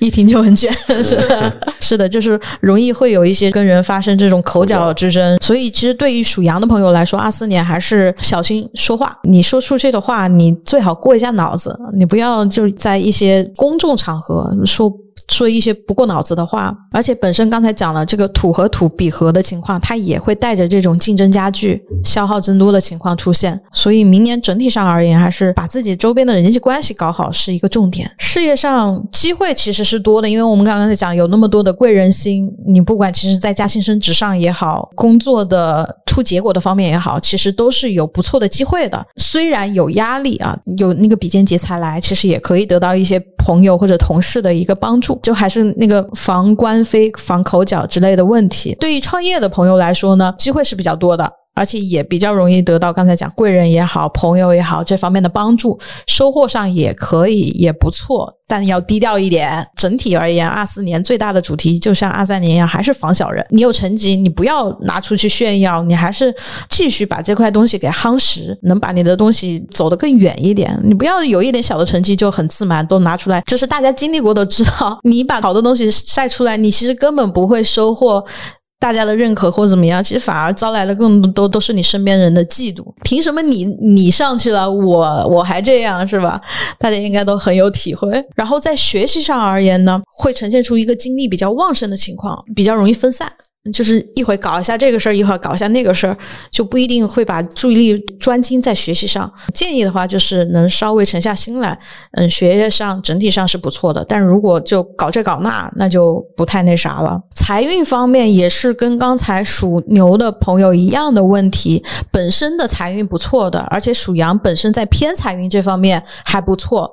一听就很卷是的是的，就是容易会有一些跟人发生这种口角之争。所以其实对于属羊的朋友来说，24年还是小心说话，你说出去的话你最好过一下脑子，你不要就在一些公众场合说一些不过脑子的话。而且本身刚才讲了这个土和土比合的情况，它也会带着这种竞争加剧、消耗增多的情况出现，所以明年整体上而言，还是把自己周边的人际关系搞好是一个重点。事业上机会其实是多的，因为我们刚刚在讲有那么多的贵人星，你不管其实在加薪升职上也好，工作的出结果的方面也好，其实都是有不错的机会的。虽然有压力啊，有那个比肩劫财来，其实也可以得到一些朋友或者同事的一个帮助，就还是那个防官非、防口角之类的问题。对于创业的朋友来说呢，机会是比较多的，而且也比较容易得到刚才讲贵人也好、朋友也好这方面的帮助，收获上也可以，也不错，但要低调一点。整体而言，24年最大的主题就像23年一样，还是防小人。你有成绩，你不要拿出去炫耀，你还是继续把这块东西给夯实，能把你的东西走得更远一点。你不要有一点小的成绩就很自满，都拿出来，这是大家经历过都知道。你把好的东西晒出来，你其实根本不会收获大家的认可或怎么样，其实反而招来了更多都是你身边人的嫉妒。凭什么你上去了，我还这样，是吧？大家应该都很有体会。然后在学习上而言呢，会呈现出一个精力比较旺盛的情况，比较容易分散，就是一会搞一下这个事儿，一会搞一下那个事儿，就不一定会把注意力专精在学习上。建议的话就是能稍微沉下心来，学业上整体上是不错的，但如果就搞这搞那就不太那啥了。财运方面也是跟刚才属牛的朋友一样的问题，本身的财运不错的，而且属羊本身在偏财运这方面还不错，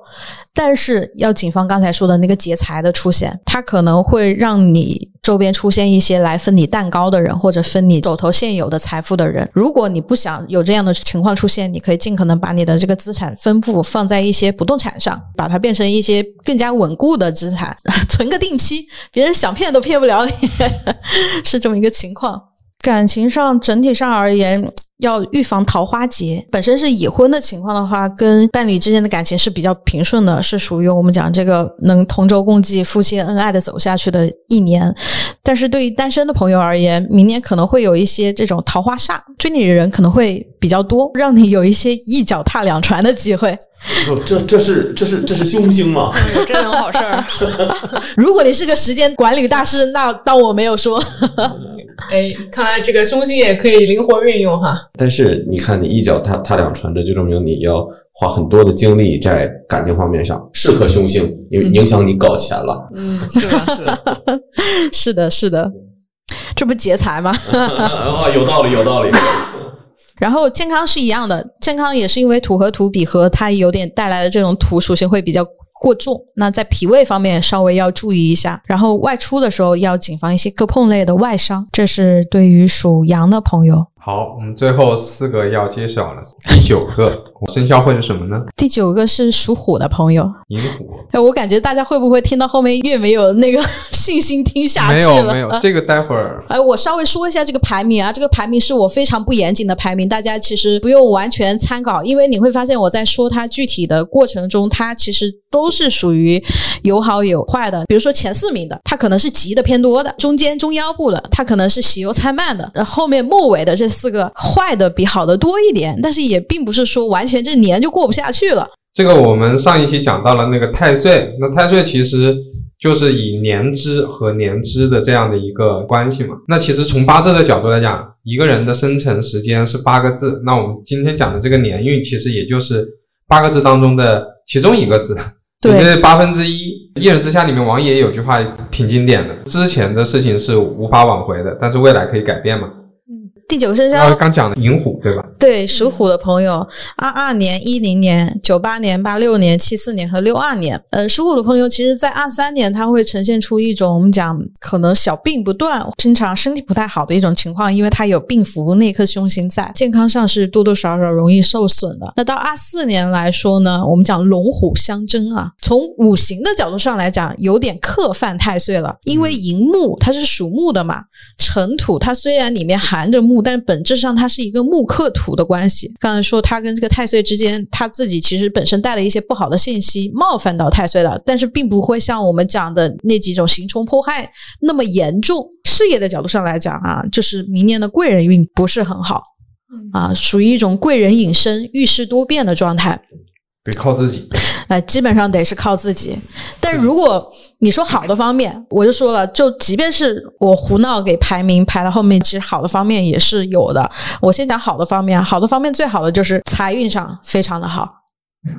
但是要谨防刚才说的那个劫财的出现，它可能会让你周边出现一些来分你蛋糕的人，或者分你手头现有的财富的人。如果你不想有这样的情况出现，你可以尽可能把你的这个资产分布放在一些不动产上，把它变成一些更加稳固的资产，存个定期，别人想骗都骗不了你是这么一个情况。感情上整体上而言，要预防桃花劫。本身是已婚的情况的话，跟伴侣之间的感情是比较平顺的，是属于我们讲这个能同舟共济、夫妻恩爱的走下去的一年。但是对于单身的朋友而言，明年可能会有一些这种桃花煞，追你的人可能会比较多，让你有一些一脚踏两船的机会。这是凶星吗？真有好事儿。如果你是个时间管理大师，那当我没有说。哎，看来这个凶星也可以灵活运用哈。但是你看，你一脚踏两船，这就证明你要花很多的精力在感情方面上，是颗凶星，因为影响你搞钱了。嗯，是吧？是吧是的，是的，这不劫财吗？哦，有道理，有道理。然后健康是一样的，健康也是因为土和土比合，它有点带来的这种土属性会比较过重，那在脾胃方面稍微要注意一下，然后外出的时候要谨防一些磕碰类的外伤，这是对于属羊的朋友。好，我们最后4个要揭晓了，第9个生肖会是什么呢？第9个是属虎的朋友，寅虎。哎，我感觉大家会不会听到后面越没有那个信心听下去了？没有，这个待会儿。哎，我稍微说一下这个排名啊，这个排名是我非常不严谨的排名，大家其实不用完全参考，因为你会发现我在说它具体的过程中，它其实都是属于有好有坏的。比如说前4名的，它可能是吉的偏多的；中间中腰部的，它可能是喜忧参半的；然后后面末尾的这4个坏的比好的多一点，但是也并不是说完全这年就过不下去了。这个我们上一期讲到了那个太岁，那太岁其实就是以年支和年支的这样的一个关系嘛。那其实从八字的角度来讲，一个人的生辰时间是8个字，那我们今天讲的这个年运其实也就是8个字当中的其中1个字，对，就是1/8。一人之下里面王爷有句话挺经典的，之前的事情是无法挽回的，但是未来可以改变嘛。第9个生肖刚讲的寅虎，对吧？对，属虎的朋友，22年、10年、98年、86年、74年和62年。属虎的朋友其实在23年它会呈现出一种我们讲可能小病不断，经常身体不太好的一种情况，因为它有病符那颗凶星在，健康上是多多少少容易受损的。那到24年来说呢，我们讲龙虎相争啊，从五行的角度上来讲，有点克犯太岁了，因为寅木它是属木的嘛，辰土它虽然里面含着木，但本质上它是一个木克土的关系。刚才说它跟这个太岁之间，它自己其实本身带了一些不好的信息冒犯到太岁了，但是并不会像我们讲的那几种刑冲迫害那么严重。事业的角度上来讲啊，就是明年的贵人运不是很好啊，属于一种贵人隐身、遇事多变的状态，得靠自己。基本上得是靠自己。但如果你说好的方面，我就说了，就即便是我胡闹给排名排到后面，其实好的方面也是有的。我先讲好的方面，好的方面最好的就是财运上非常的好。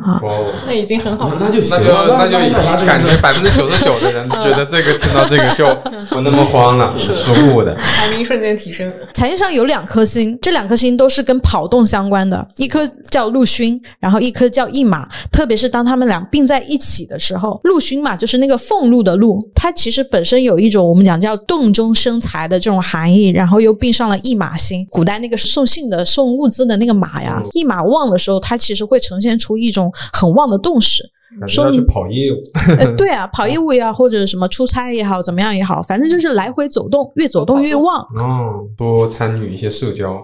啊，那已经很好了，那就行了，那就已经感觉99%的人觉得这个听到这个就不那么慌了，属虎的财运瞬间提升。财运上有2颗星，这2颗星都是跟跑动相关的，一颗叫禄勋，然后一颗叫驿马。特别是当他们俩并在一起的时候，禄勋嘛，就是那个俸禄的禄，它其实本身有一种我们讲叫动中生财的这种含义，然后又并上了驿马星。古代那个送信的、送物资的那个马呀，驿马旺的时候，它其实会呈现出一种很旺的动势，说是跑业务对啊，跑业务也好，或者什么出差也好，怎么样也好，反正就是来回走动，越走动越旺。哦，多参与一些社交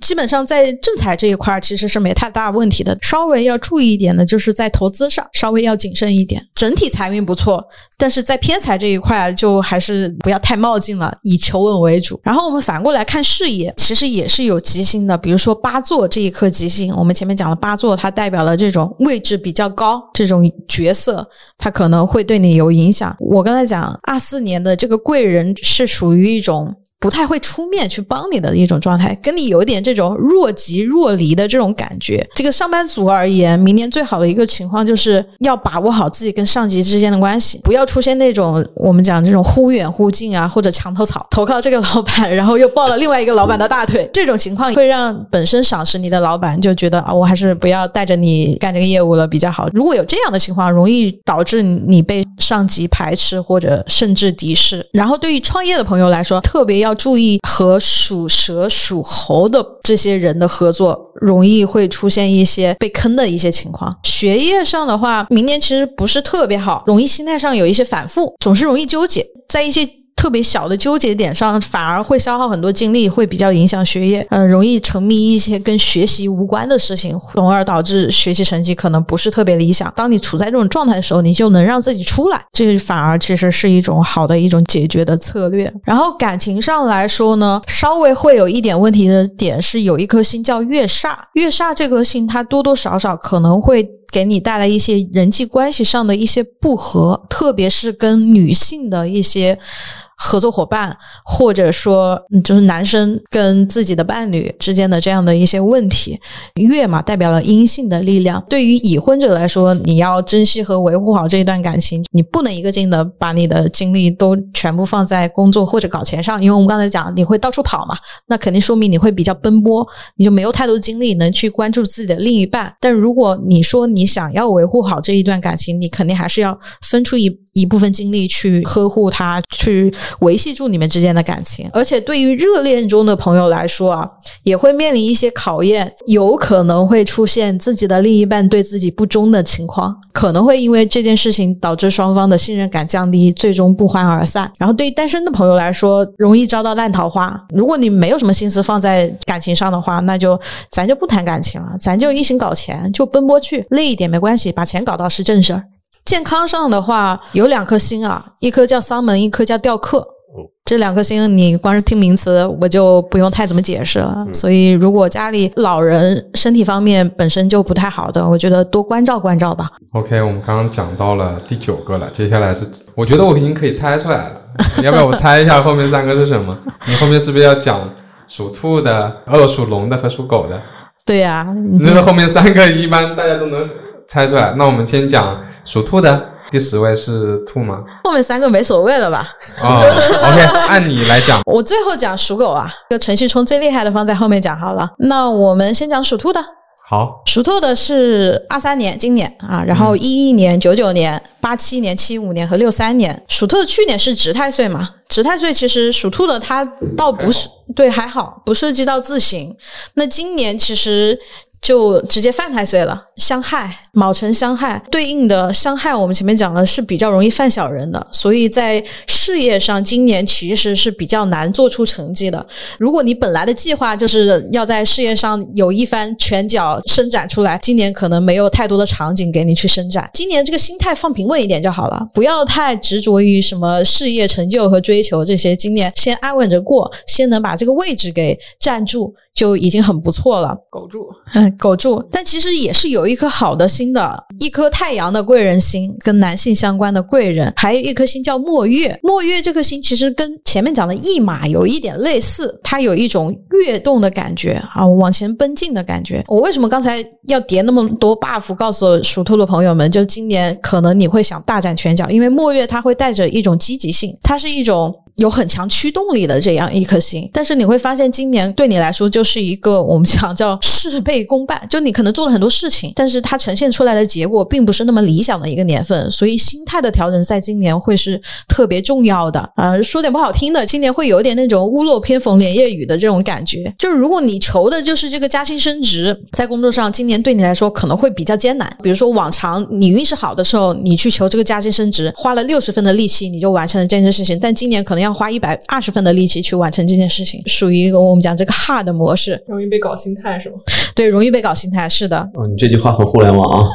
基本上在正财这一块其实是没太大问题的，稍微要注意一点的就是在投资上稍微要谨慎一点。整体财运不错，但是在偏财这一块就还是不要太冒进了，以求稳为主。然后我们反过来看事业，其实也是有吉星的，比如说八座这一颗吉星，我们前面讲了八座它代表了这种位置比较高，这种角色它可能会对你有影响。我刚才讲24年的这个贵人是属于一种不太会出面去帮你的一种状态，跟你有点这种若即若离的这种感觉。这个上班族而言，明年最好的一个情况就是要把握好自己跟上级之间的关系，不要出现那种我们讲这种忽远忽近啊，或者墙头草，投靠这个老板然后又抱了另外一个老板的大腿，这种情况会让本身赏识你的老板就觉得啊，我还是不要带着你干这个业务了比较好。如果有这样的情况，容易导致你被上级排斥或者甚至敌视。然后对于创业的朋友来说，特别要注意和属蛇属猴的这些人的合作，容易会出现一些被坑的一些情况。学业上的话，明年其实不是特别好，容易心态上有一些反复，总是容易纠结，在一些特别小的纠结点上反而会消耗很多精力，会比较影响学业，容易沉迷一些跟学习无关的事情，从而导致学习成绩可能不是特别理想。当你处在这种状态的时候，你就能让自己出来，这反而其实是一种好的一种解决的策略。然后感情上来说呢，稍微会有一点问题的点是有一颗星叫月煞，月煞这颗星它多多少少可能会给你带来一些人际关系上的一些不和，特别是跟女性的一些合作伙伴，或者说就是男生跟自己的伴侣之间的这样的一些问题。月嘛，代表了阴性的力量，对于已婚者来说，你要珍惜和维护好这一段感情，你不能一个劲的把你的精力都全部放在工作或者搞钱上，因为我们刚才讲你会到处跑嘛，那肯定说明你会比较奔波，你就没有太多精力能去关注自己的另一半。但如果你说你想要维护好这一段感情，你肯定还是要分出一部分精力去呵护它，去维系住你们之间的感情。而且对于热恋中的朋友来说啊，也会面临一些考验，有可能会出现自己的另一半对自己不忠的情况，可能会因为这件事情导致双方的信任感降低，最终不欢而散。然后对于单身的朋友来说，容易遭到烂桃花，如果你没有什么心思放在感情上的话，那就咱就不谈感情了，咱就一心搞钱，就奔波去，累一点没关系，把钱搞到是正事儿。健康上的话，有两颗星啊，一颗叫丧门，一颗叫吊客。这两颗星你光是听名词我就不用太怎么解释了，所以如果家里老人身体方面本身就不太好的，我觉得多关照关照吧。 OK， 我们刚刚讲到了第九个了，接下来是我觉得我已经可以猜出来了要不要我猜一下后面三个是什么？你后面是不是要讲属兔的、属龙的和属狗的？对啊，那后面三个一般大家都能猜出来。那我们先讲属兔的，第10位是兔吗？后面三个没所谓了吧。OK， 按你来讲。我最后讲属狗啊，这个程序冲最厉害的放在后面讲好了。那我们先讲属兔的。好，属兔的是23年今年啊，然后11年、99年、87年、75年和63年。属兔的去年是值太岁嘛，值太岁其实属兔的它倒不是对还好，不涉及到自刑。那今年其实就直接犯太岁了，相害，卯辰相害，对应的相害我们前面讲的是比较容易犯小人的，所以在事业上今年其实是比较难做出成绩的。如果你本来的计划就是要在事业上有一番拳脚伸展出来，今年可能没有太多的场景给你去伸展。今年这个心态放平稳一点就好了，不要太执着于什么事业成就和追求这些，今年先安稳着过，先能把这个位置给占住就已经很不错了，苟住。但其实也是有一颗好的星的，一颗太阳的贵人星，跟男性相关的贵人，还有一颗星叫墨月。墨月这颗星其实跟前面讲的驿马有一点类似，它有一种跃动的感觉啊，往前奔进的感觉。我为什么刚才要叠那么多 buff 告诉属兔的朋友们，就今年可能你会想大展拳脚，因为墨月它会带着一种积极性，它是一种有很强驱动力的这样一颗星。但是你会发现今年对你来说就是一个我们讲叫事倍功半，就你可能做了很多事情，但是它呈现出来的结果并不是那么理想的一个年份，所以心态的调整在今年会是特别重要的。说点不好听的，今年会有点那种屋漏偏逢连夜雨的这种感觉，就是如果你求的就是这个加薪升职，在工作上今年对你来说可能会比较艰难。比如说往常你运势好的时候，你去求这个加薪升职花了60分的力气你就完成了这件事情，但今年可能要花120分的力气去完成这件事情，属于我们讲这个hard的模式，容易被搞心态是吗？对，容易被搞心态，是的。哦，你这句话很互联网啊。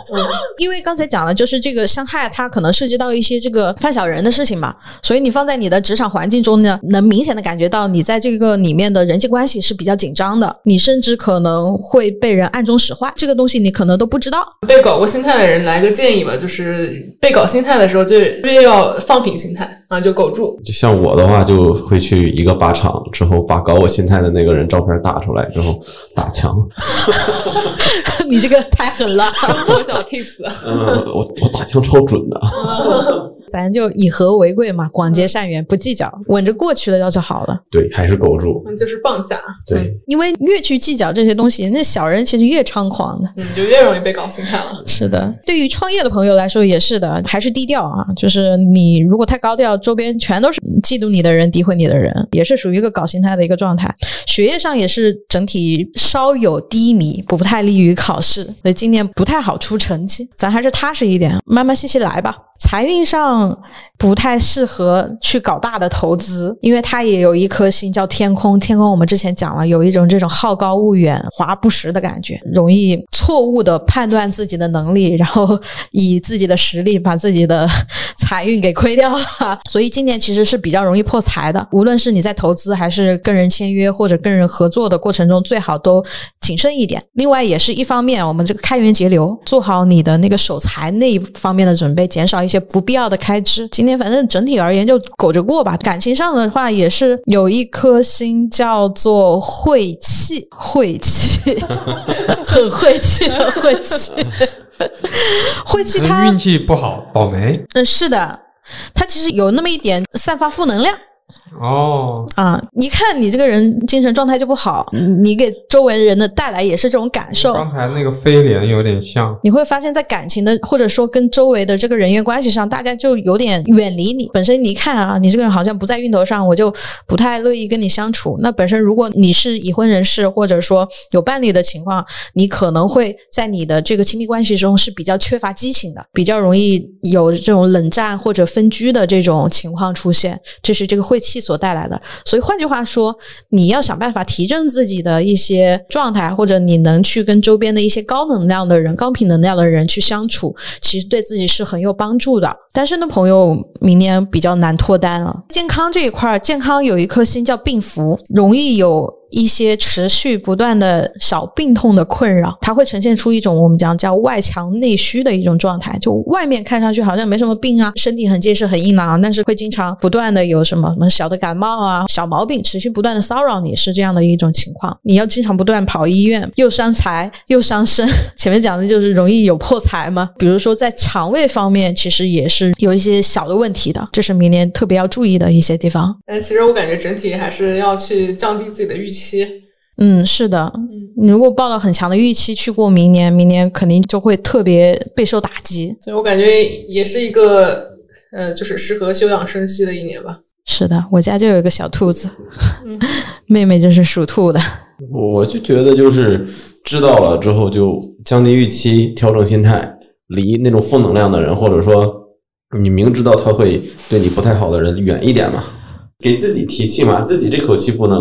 因为刚才讲了，就是这个相害它可能涉及到一些这个犯小人的事情嘛，所以你放在你的职场环境中呢，能明显的感觉到你在这个里面的人际关系是比较紧张的，你甚至可能会被人暗中使坏，这个东西你可能都不知道。被搞过心态的人来个建议吧，就是被搞心态的时候就越要放平心态。然后就苟住。就像我的话就会去一个靶场之后把搞我心态的那个人照片打出来之后打墙。你这个太狠了，生活小 tips。 我打枪超准的。咱就以和为贵嘛，广结善缘，不计较，稳着过去了要就好了。对，还是苟住，就是放下。对、因为越去计较这些东西，那小人其实越猖狂的，就越容易被搞心态了。是的，对于创业的朋友来说也是的，还是低调啊。就是你如果太高调，周边全都是嫉妒你的人、诋毁你的人，也是属于一个搞心态的一个状态。学业上也是整体稍有低迷，不太利于考试，所以今年不太好出成绩。咱还是踏实一点，慢慢细细来吧。财运上不太适合去搞大的投资，因为它也有一颗星叫天空。天空我们之前讲了，有一种这种好高骛远、华不实的感觉，容易错误的判断自己的能力，然后以自己的实力把自己的财运给亏掉了。所以今年其实是比较容易破财的，无论是你在投资还是跟人签约或者跟人合作的过程中，最好都谨慎一点。另外也是一方面，我们这个开源节流，做好你的那个守财那一方面的准备，减少一些不必要的开支。今天反正整体而言就苟着过吧。感情上的话也是有一颗星叫做晦气，晦气很晦气的晦气。晦气他运气不好，倒霉。是的，他其实有那么一点散发负能量。哦，你看你这个人精神状态就不好，你给周围人的带来也是这种感受。刚才那个飞脸有点像，你会发现在感情的或者说跟周围的这个人员关系上，大家就有点远离你。本身你看啊，你这个人好像不在运头上，我就不太乐意跟你相处。那本身如果你是已婚人士或者说有伴侣的情况，你可能会在你的这个亲密关系中是比较缺乏激情的，比较容易有这种冷战或者分居的这种情况出现，这是这个晦气所带来的。所以换句话说，你要想办法提振自己的一些状态，或者你能去跟周边的一些高能量的人、高频能量的人去相处，其实对自己是很有帮助的。单身的朋友明年比较难脱单了。健康这一块，健康有一颗星叫病符，容易有一些持续不断的小病痛的困扰，它会呈现出一种我们讲叫外强内虚的一种状态。就外面看上去好像没什么病啊，身体很结实很硬朗，但是会经常不断的有什么小的感冒啊、小毛病持续不断的骚扰你，是这样的一种情况。你要经常不断跑医院，又伤财又伤身。前面讲的就是容易有破财嘛，比如说在肠胃方面其实也是有一些小的问题的，这是明年特别要注意的一些地方。但其实我感觉整体还是要去降低自己的预期。是的，你如果抱了很强的预期去过明年肯定就会特别备受打击。所以我感觉也是一个就是适合休养生息的一年吧。是的，我家就有一个小兔子，妹妹就是属兔的。我就觉得就是知道了之后就降低预期，调整心态，离那种负能量的人，或者说你明知道他会对你不太好的人远一点嘛，给自己提气嘛，自己这口气不能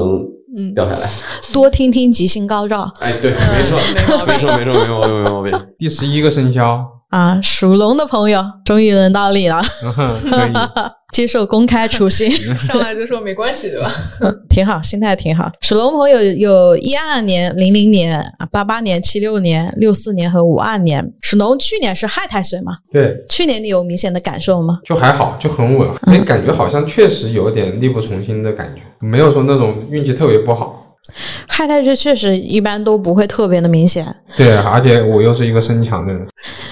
掉下来。多听听吉星高照。哎，对，没错。第11个生肖啊，属龙的朋友终于轮到你了。可以接受公开处刑。上来就说没关系对吧？挺好，心态挺好。属龙朋友有12年、00年、88年、76年、64年和52年。属龙去年是亥太岁嘛？对。去年你有明显的感受吗？就还好，就很稳。感觉好像确实有点力不从心的感觉，没有说那种运气特别不好。亥太岁确实一般都不会特别的明显。对，而且我又是一个身强的人。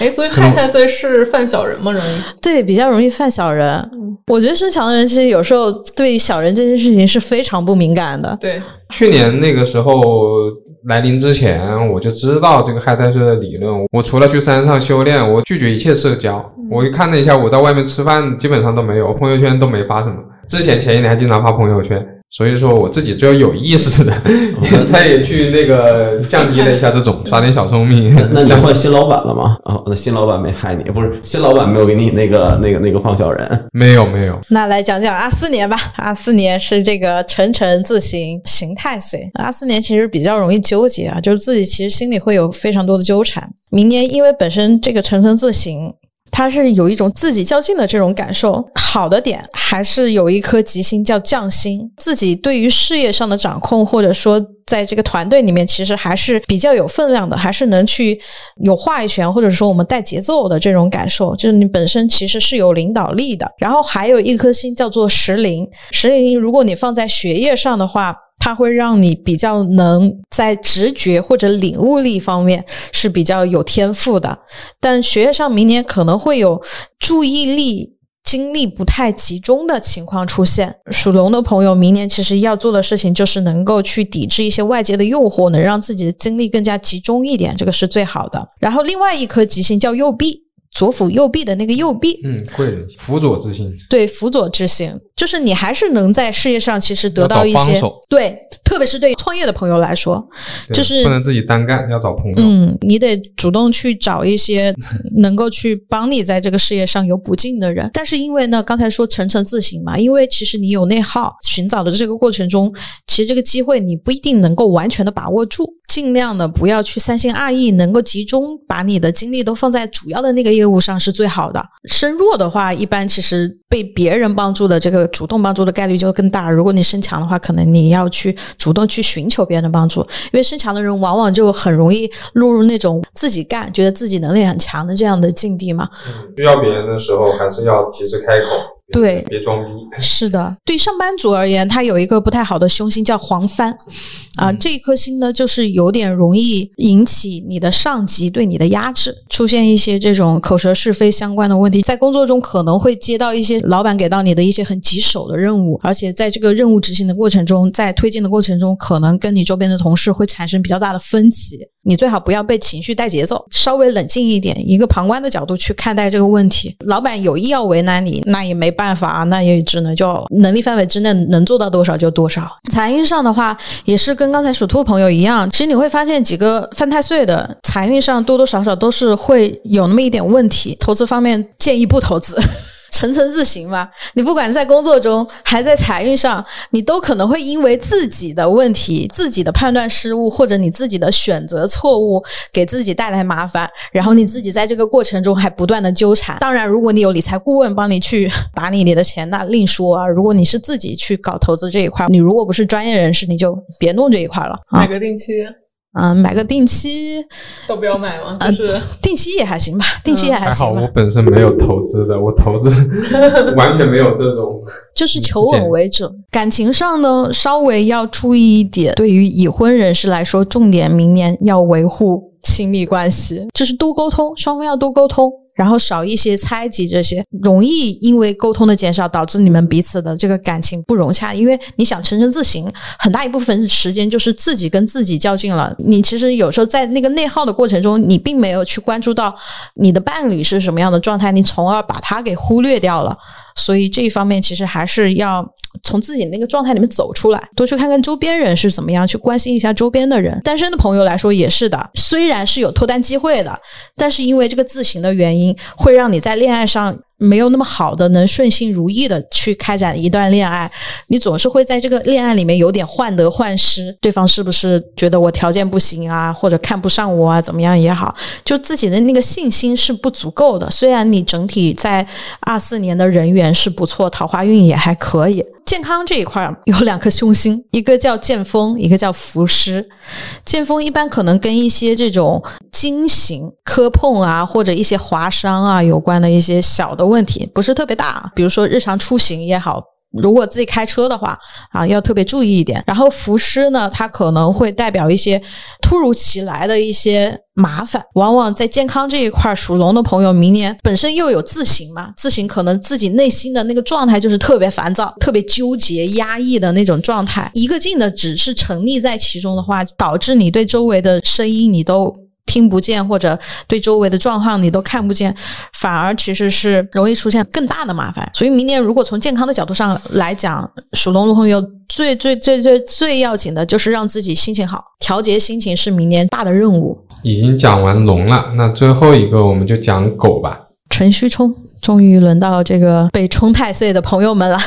所以亥太岁是犯小人吗？容易。对，比较容易犯小人。我觉得身强的人其实有时候对小人这件事情是非常不敏感的。对，去年那个时候来临之前我就知道这个亥太岁的理论，我除了去山上修炼，我拒绝一切社交。我就看了一下，我在外面吃饭基本上都没有，朋友圈都没发什么。之前前一年还经常发朋友圈，所以说我自己就要有意识的，他也去那个降低了一下这种，耍点小聪明。那你换新老板了吗？那新老板没害你，不是新老板没有给你那个放小人，没有。那来讲讲24年吧。24年是这个辰辰自刑，刑太岁。24年其实比较容易纠结啊，就是自己其实心里会有非常多的纠缠。明年因为本身这个辰辰自刑。它是有一种自己较劲的这种感受。好的点还是有一颗吉星叫将星，自己对于事业上的掌控，或者说在这个团队里面其实还是比较有分量的，还是能去有话语权，或者说我们带节奏的这种感受，就是你本身其实是有领导力的。然后还有一颗星叫做时灵，时灵如果你放在学业上的话，它会让你比较能在直觉或者领悟力方面是比较有天赋的，但学业上明年可能会有注意力精力不太集中的情况出现。属龙的朋友明年其实要做的事情就是能够去抵制一些外界的诱惑，能让自己的精力更加集中一点，这个是最好的。然后另外一颗吉星叫右弼，左辅右弼的那个右弼，贵人辅佐之星，对，辅佐之星，就是你还是能在事业上其实得到一些，对，特别是对创业的朋友来说，就是不能自己单干，要找朋友，你得主动去找一些能够去帮你在这个事业上有补进的人。但是因为呢，刚才说层层自省嘛，因为其实你有内耗，寻找的这个过程中，其实这个机会你不一定能够完全的把握住，尽量的不要去三心二意，能够集中把你的精力都放在主要的那个业务上是最好的。身弱的话，一般其实被别人帮助的这个主动帮助的概率就更大，如果你身强的话，可能你要去主动去寻求别人的帮助，因为身强的人往往就很容易落入那种自己干，觉得自己能力很强的这样的境地嘛。需要别人的时候还是要及时开口，对，别装逼。是的，对上班族而言，他有一个不太好的凶星叫黄帆啊，这一颗星呢，就是有点容易引起你的上级对你的压制，出现一些这种口舌是非相关的问题。在工作中可能会接到一些老板给到你的一些很棘手的任务，而且在这个任务执行的过程中，在推进的过程中，可能跟你周边的同事会产生比较大的分歧。你最好不要被情绪带节奏，稍微冷静一点，一个旁观的角度去看待这个问题。老板有意要为难你，那也没办法，那也只能就能力范围之内能做到多少就多少。财运上的话，也是跟刚才属兔朋友一样，其实你会发现几个犯太岁的财运上多多少少都是会有那么一点问题。投资方面建议不投资层层自省嘛，你不管在工作中还在财运上，你都可能会因为自己的问题，自己的判断失误，或者你自己的选择错误，给自己带来麻烦，然后你自己在这个过程中还不断的纠缠。当然如果你有理财顾问帮你去打理你的钱，那另说啊，如果你是自己去搞投资这一块，你如果不是专业人士，你就别弄这一块了。买个定期买个定期都不要买吗？就是定期也还行吧，定期也还行吧。还好我本身没有投资的，我投资完全没有这种就是求稳为主。感情上呢稍微要注意一点，对于已婚人士来说，重点明年要维护亲密关系，就是多沟通，双方要多沟通，然后少一些猜忌，这些容易因为沟通的减少导致你们彼此的这个感情不融洽。因为你想层层自省，很大一部分时间就是自己跟自己较劲了，你其实有时候在那个内耗的过程中，你并没有去关注到你的伴侣是什么样的状态，你从而把他给忽略掉了。所以这一方面其实还是要从自己那个状态里面走出来，多去看看周边人是怎么样，去关心一下周边的人。单身的朋友来说也是的，虽然是有脱单机会的，但是因为这个自省的原因，会让你在恋爱上没有那么好的能顺心如意的去开展一段恋爱，你总是会在这个恋爱里面有点患得患失，对方是不是觉得我条件不行啊，或者看不上我啊，怎么样也好，就自己的那个信心是不足够的。虽然你整体在24年的人缘是不错，桃花运也还可以。健康这一块有两颗凶星，一个叫剑锋，一个叫伏尸。剑锋一般可能跟一些这种经行磕碰啊，或者一些划伤啊有关的一些小的问题，不是特别大，比如说日常出行也好，如果自己开车的话要特别注意一点。然后伏尸呢，它可能会代表一些突如其来的一些麻烦。往往在健康这一块，属龙的朋友明年本身又有自省嘛，自省可能自己内心的那个状态就是特别烦躁，特别纠结压抑的那种状态，一个劲的只是沉溺在其中的话，导致你对周围的声音你都听不见，或者对周围的状况你都看不见，反而其实是容易出现更大的麻烦。所以明年如果从健康的角度上来讲，属龙的朋友最要紧的就是让自己心情好，调节心情是明年大的任务。已经讲完龙了，那最后一个我们就讲狗吧。辰戌冲，终于轮到这个被冲太岁的朋友们了。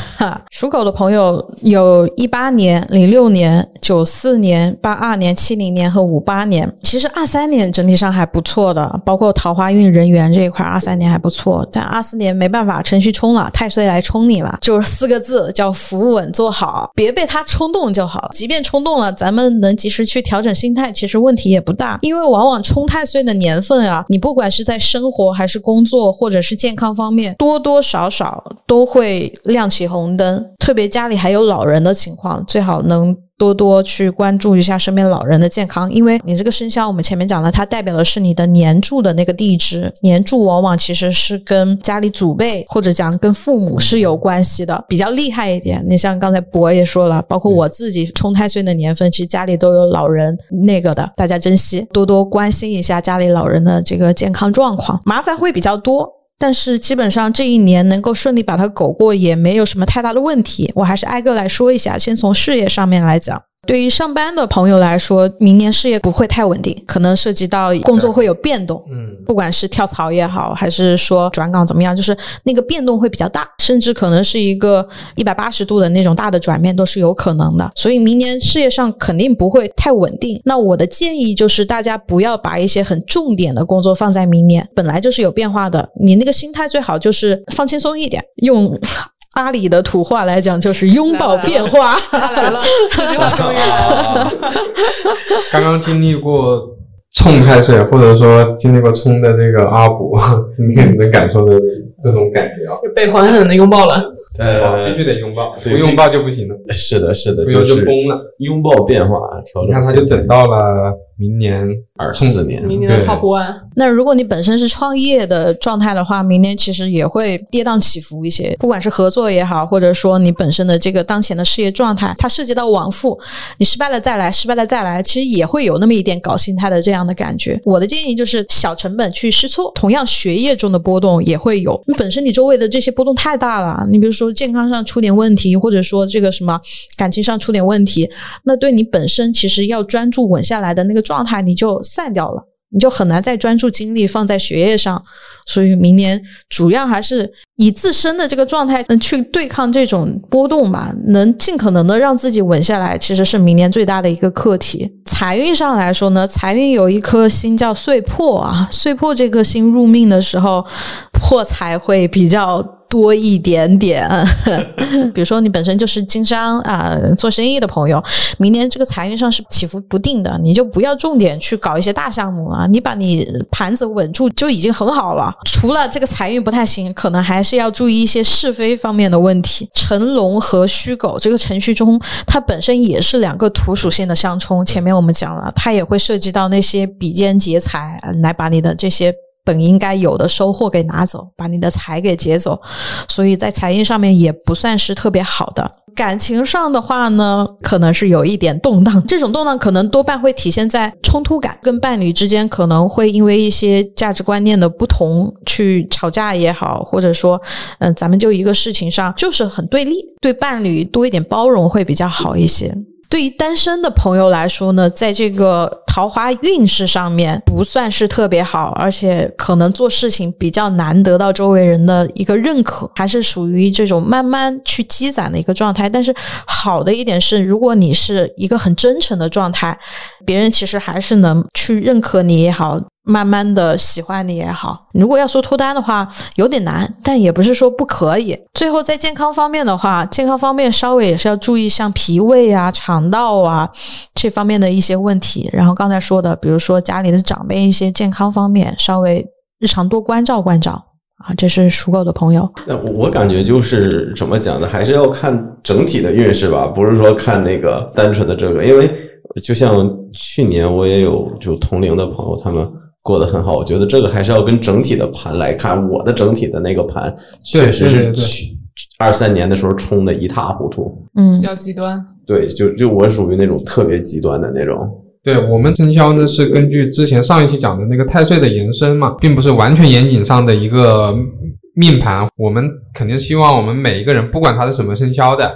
属狗的朋友有18年、06年、94年、82年、70年和58年。其实23年整体上还不错的，包括桃花运人缘这一块23年还不错，但24年没办法，程序冲了，太岁来冲你了，就是四个字叫扶稳做好，别被他冲动就好了。即便冲动了，咱们能及时去调整心态，其实问题也不大，因为往往冲太岁的年份啊，你不管是在生活还是工作或者是健康方面，多多少少都会亮起红灯，特别家里还有老人的情况，最好能多多去关注一下身边老人的健康。因为你这个生肖我们前面讲了，它代表的是你的年柱的那个地支，年柱往往其实是跟家里祖辈或者讲跟父母是有关系的，比较厉害一点。你像刚才博也说了，包括我自己冲太岁的年份，其实家里都有老人那个的，大家珍惜，多多关心一下家里老人的这个健康状况，麻烦会比较多，但是基本上这一年能够顺利把它苟过也没有什么太大的问题。我还是挨个来说一下，先从事业上面来讲。对于上班的朋友来说，明年事业不会太稳定，可能涉及到工作会有变动，不管是跳槽也好，还是说转岗怎么样，就是那个变动会比较大，甚至可能是一个180度的那种大的转变都是有可能的，所以明年事业上肯定不会太稳定。那我的建议就是大家不要把一些很重点的工作放在明年，本来就是有变化的，你那个心态最好就是放轻松一点，用阿里的土话来讲就是拥抱变化。来了这句话终于来了。刚刚经历过冲太岁，或者说经历过冲的这个阿补，你能感受的这种感觉啊，被狠狠的拥抱了。必须得拥抱，不拥抱就不行了。是的，就是崩了。拥抱变化，调整。你看，他就等到了明年24年，明年的 top one。那如果你本身是创业的状态的话，明年其实也会跌宕起伏一些，不管是合作也好，或者说你本身的这个当前的事业状态，它涉及到往复，你失败了再来，失败了再来，其实也会有那么一点搞心态的这样的感觉。我的建议就是小成本去试错，同样学业中的波动也会有，你本身你周围的这些波动太大了，你比如说健康上出点问题，或者说这个什么感情上出点问题，那对你本身其实要专注稳下来的那个状态你就散掉了，你就很难再专注精力放在学业上，所以明年主要还是以自身的这个状态去对抗这种波动吧，能尽可能的让自己稳下来，其实是明年最大的一个课题。财运上来说呢，财运有一颗星叫岁破啊，岁破这颗星入命的时候，破财会比较多一点点。比如说你本身就是经商啊、做生意的朋友，明年这个财运上是起伏不定的，你就不要重点去搞一些大项目啊，你把你盘子稳住就已经很好了。除了这个财运不太行，可能还是要注意一些是非方面的问题。辰龙和戌狗这个辰戌冲，它本身也是两个土属性的相冲，前面我们讲了，它也会涉及到那些比肩劫财，来把你的这些本应该有的收获给拿走，把你的财给劫走，所以在财运上面也不算是特别好的。感情上的话呢，可能是有一点动荡，这种动荡可能多半会体现在冲突感，跟伴侣之间可能会因为一些价值观念的不同去吵架也好，或者说咱们就一个事情上就是很对立，对伴侣多一点包容会比较好一些。对于单身的朋友来说呢，在这个桃花运势上面不算是特别好，而且可能做事情比较难得到周围人的一个认可，还是属于这种慢慢去积攒的一个状态。但是好的一点是，如果你是一个很真诚的状态，别人其实还是能去认可你也好，慢慢的喜欢你也好。如果要说脱单的话有点难，但也不是说不可以。最后在健康方面的话，健康方面稍微也是要注意像脾胃啊、肠道啊这方面的一些问题，然后刚才说的比如说家里的长辈一些健康方面稍微日常多关照关照啊，这是属狗的朋友。那我感觉就是怎么讲呢，还是要看整体的运势吧，不是说看那个单纯的这个。因为就像去年我也有就同龄的朋友，他们过得很好，我觉得这个还是要跟整体的盘来看。我的整体的那个盘确实是23年的时候冲的一塌糊涂，比较极端。对，就我属于那种特别极端的那种。对，我们生肖呢是根据之前上一期讲的那个太岁的延伸嘛，并不是完全严谨上的一个命盘。我们肯定希望我们每一个人不管他是什么生肖的，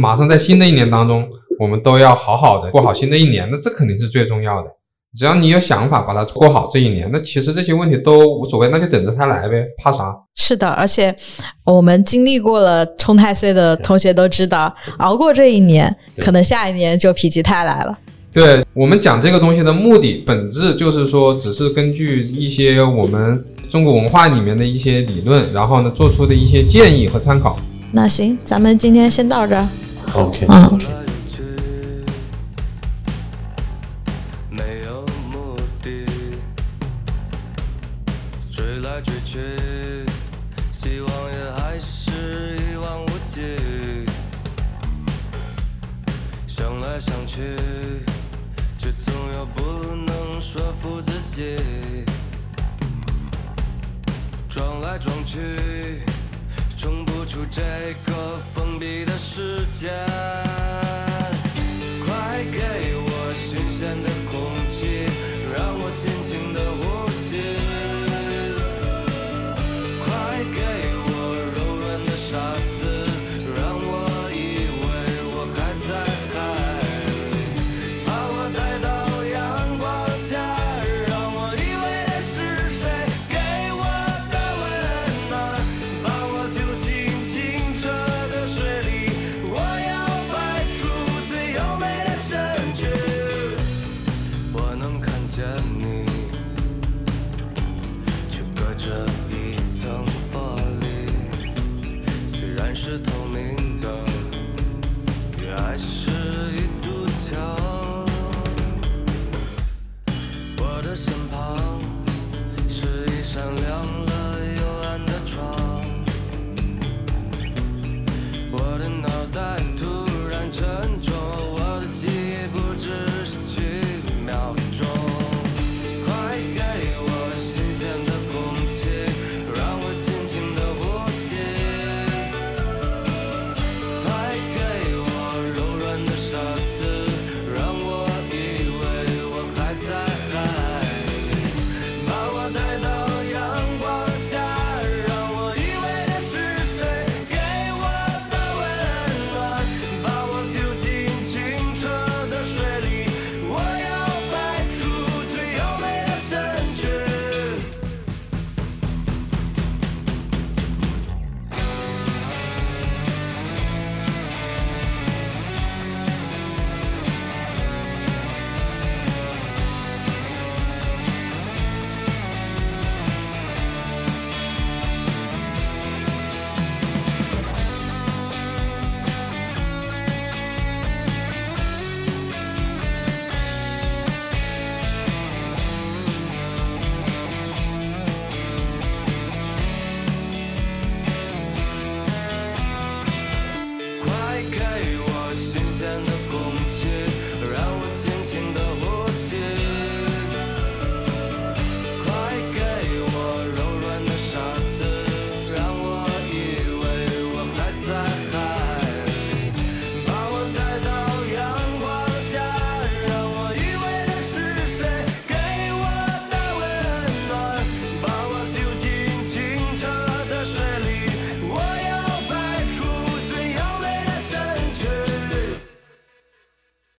马上在新的一年当中我们都要好好的过好新的一年，那这肯定是最重要的。只要你有想法把它过好这一年，那其实这些问题都无所谓，那就等着它来呗，怕啥？是的，而且我们经历过了冲太岁的同学都知道，熬过这一年，可能下一年就否极泰来了。对，我们讲这个东西的目的本质就是说，只是根据一些我们中国文化里面的一些理论，然后呢做出的一些建议和参考。那行，咱们今天先到这儿。OK， OK。却总有不能说服自己，撞来撞去冲不出这个封闭的世界。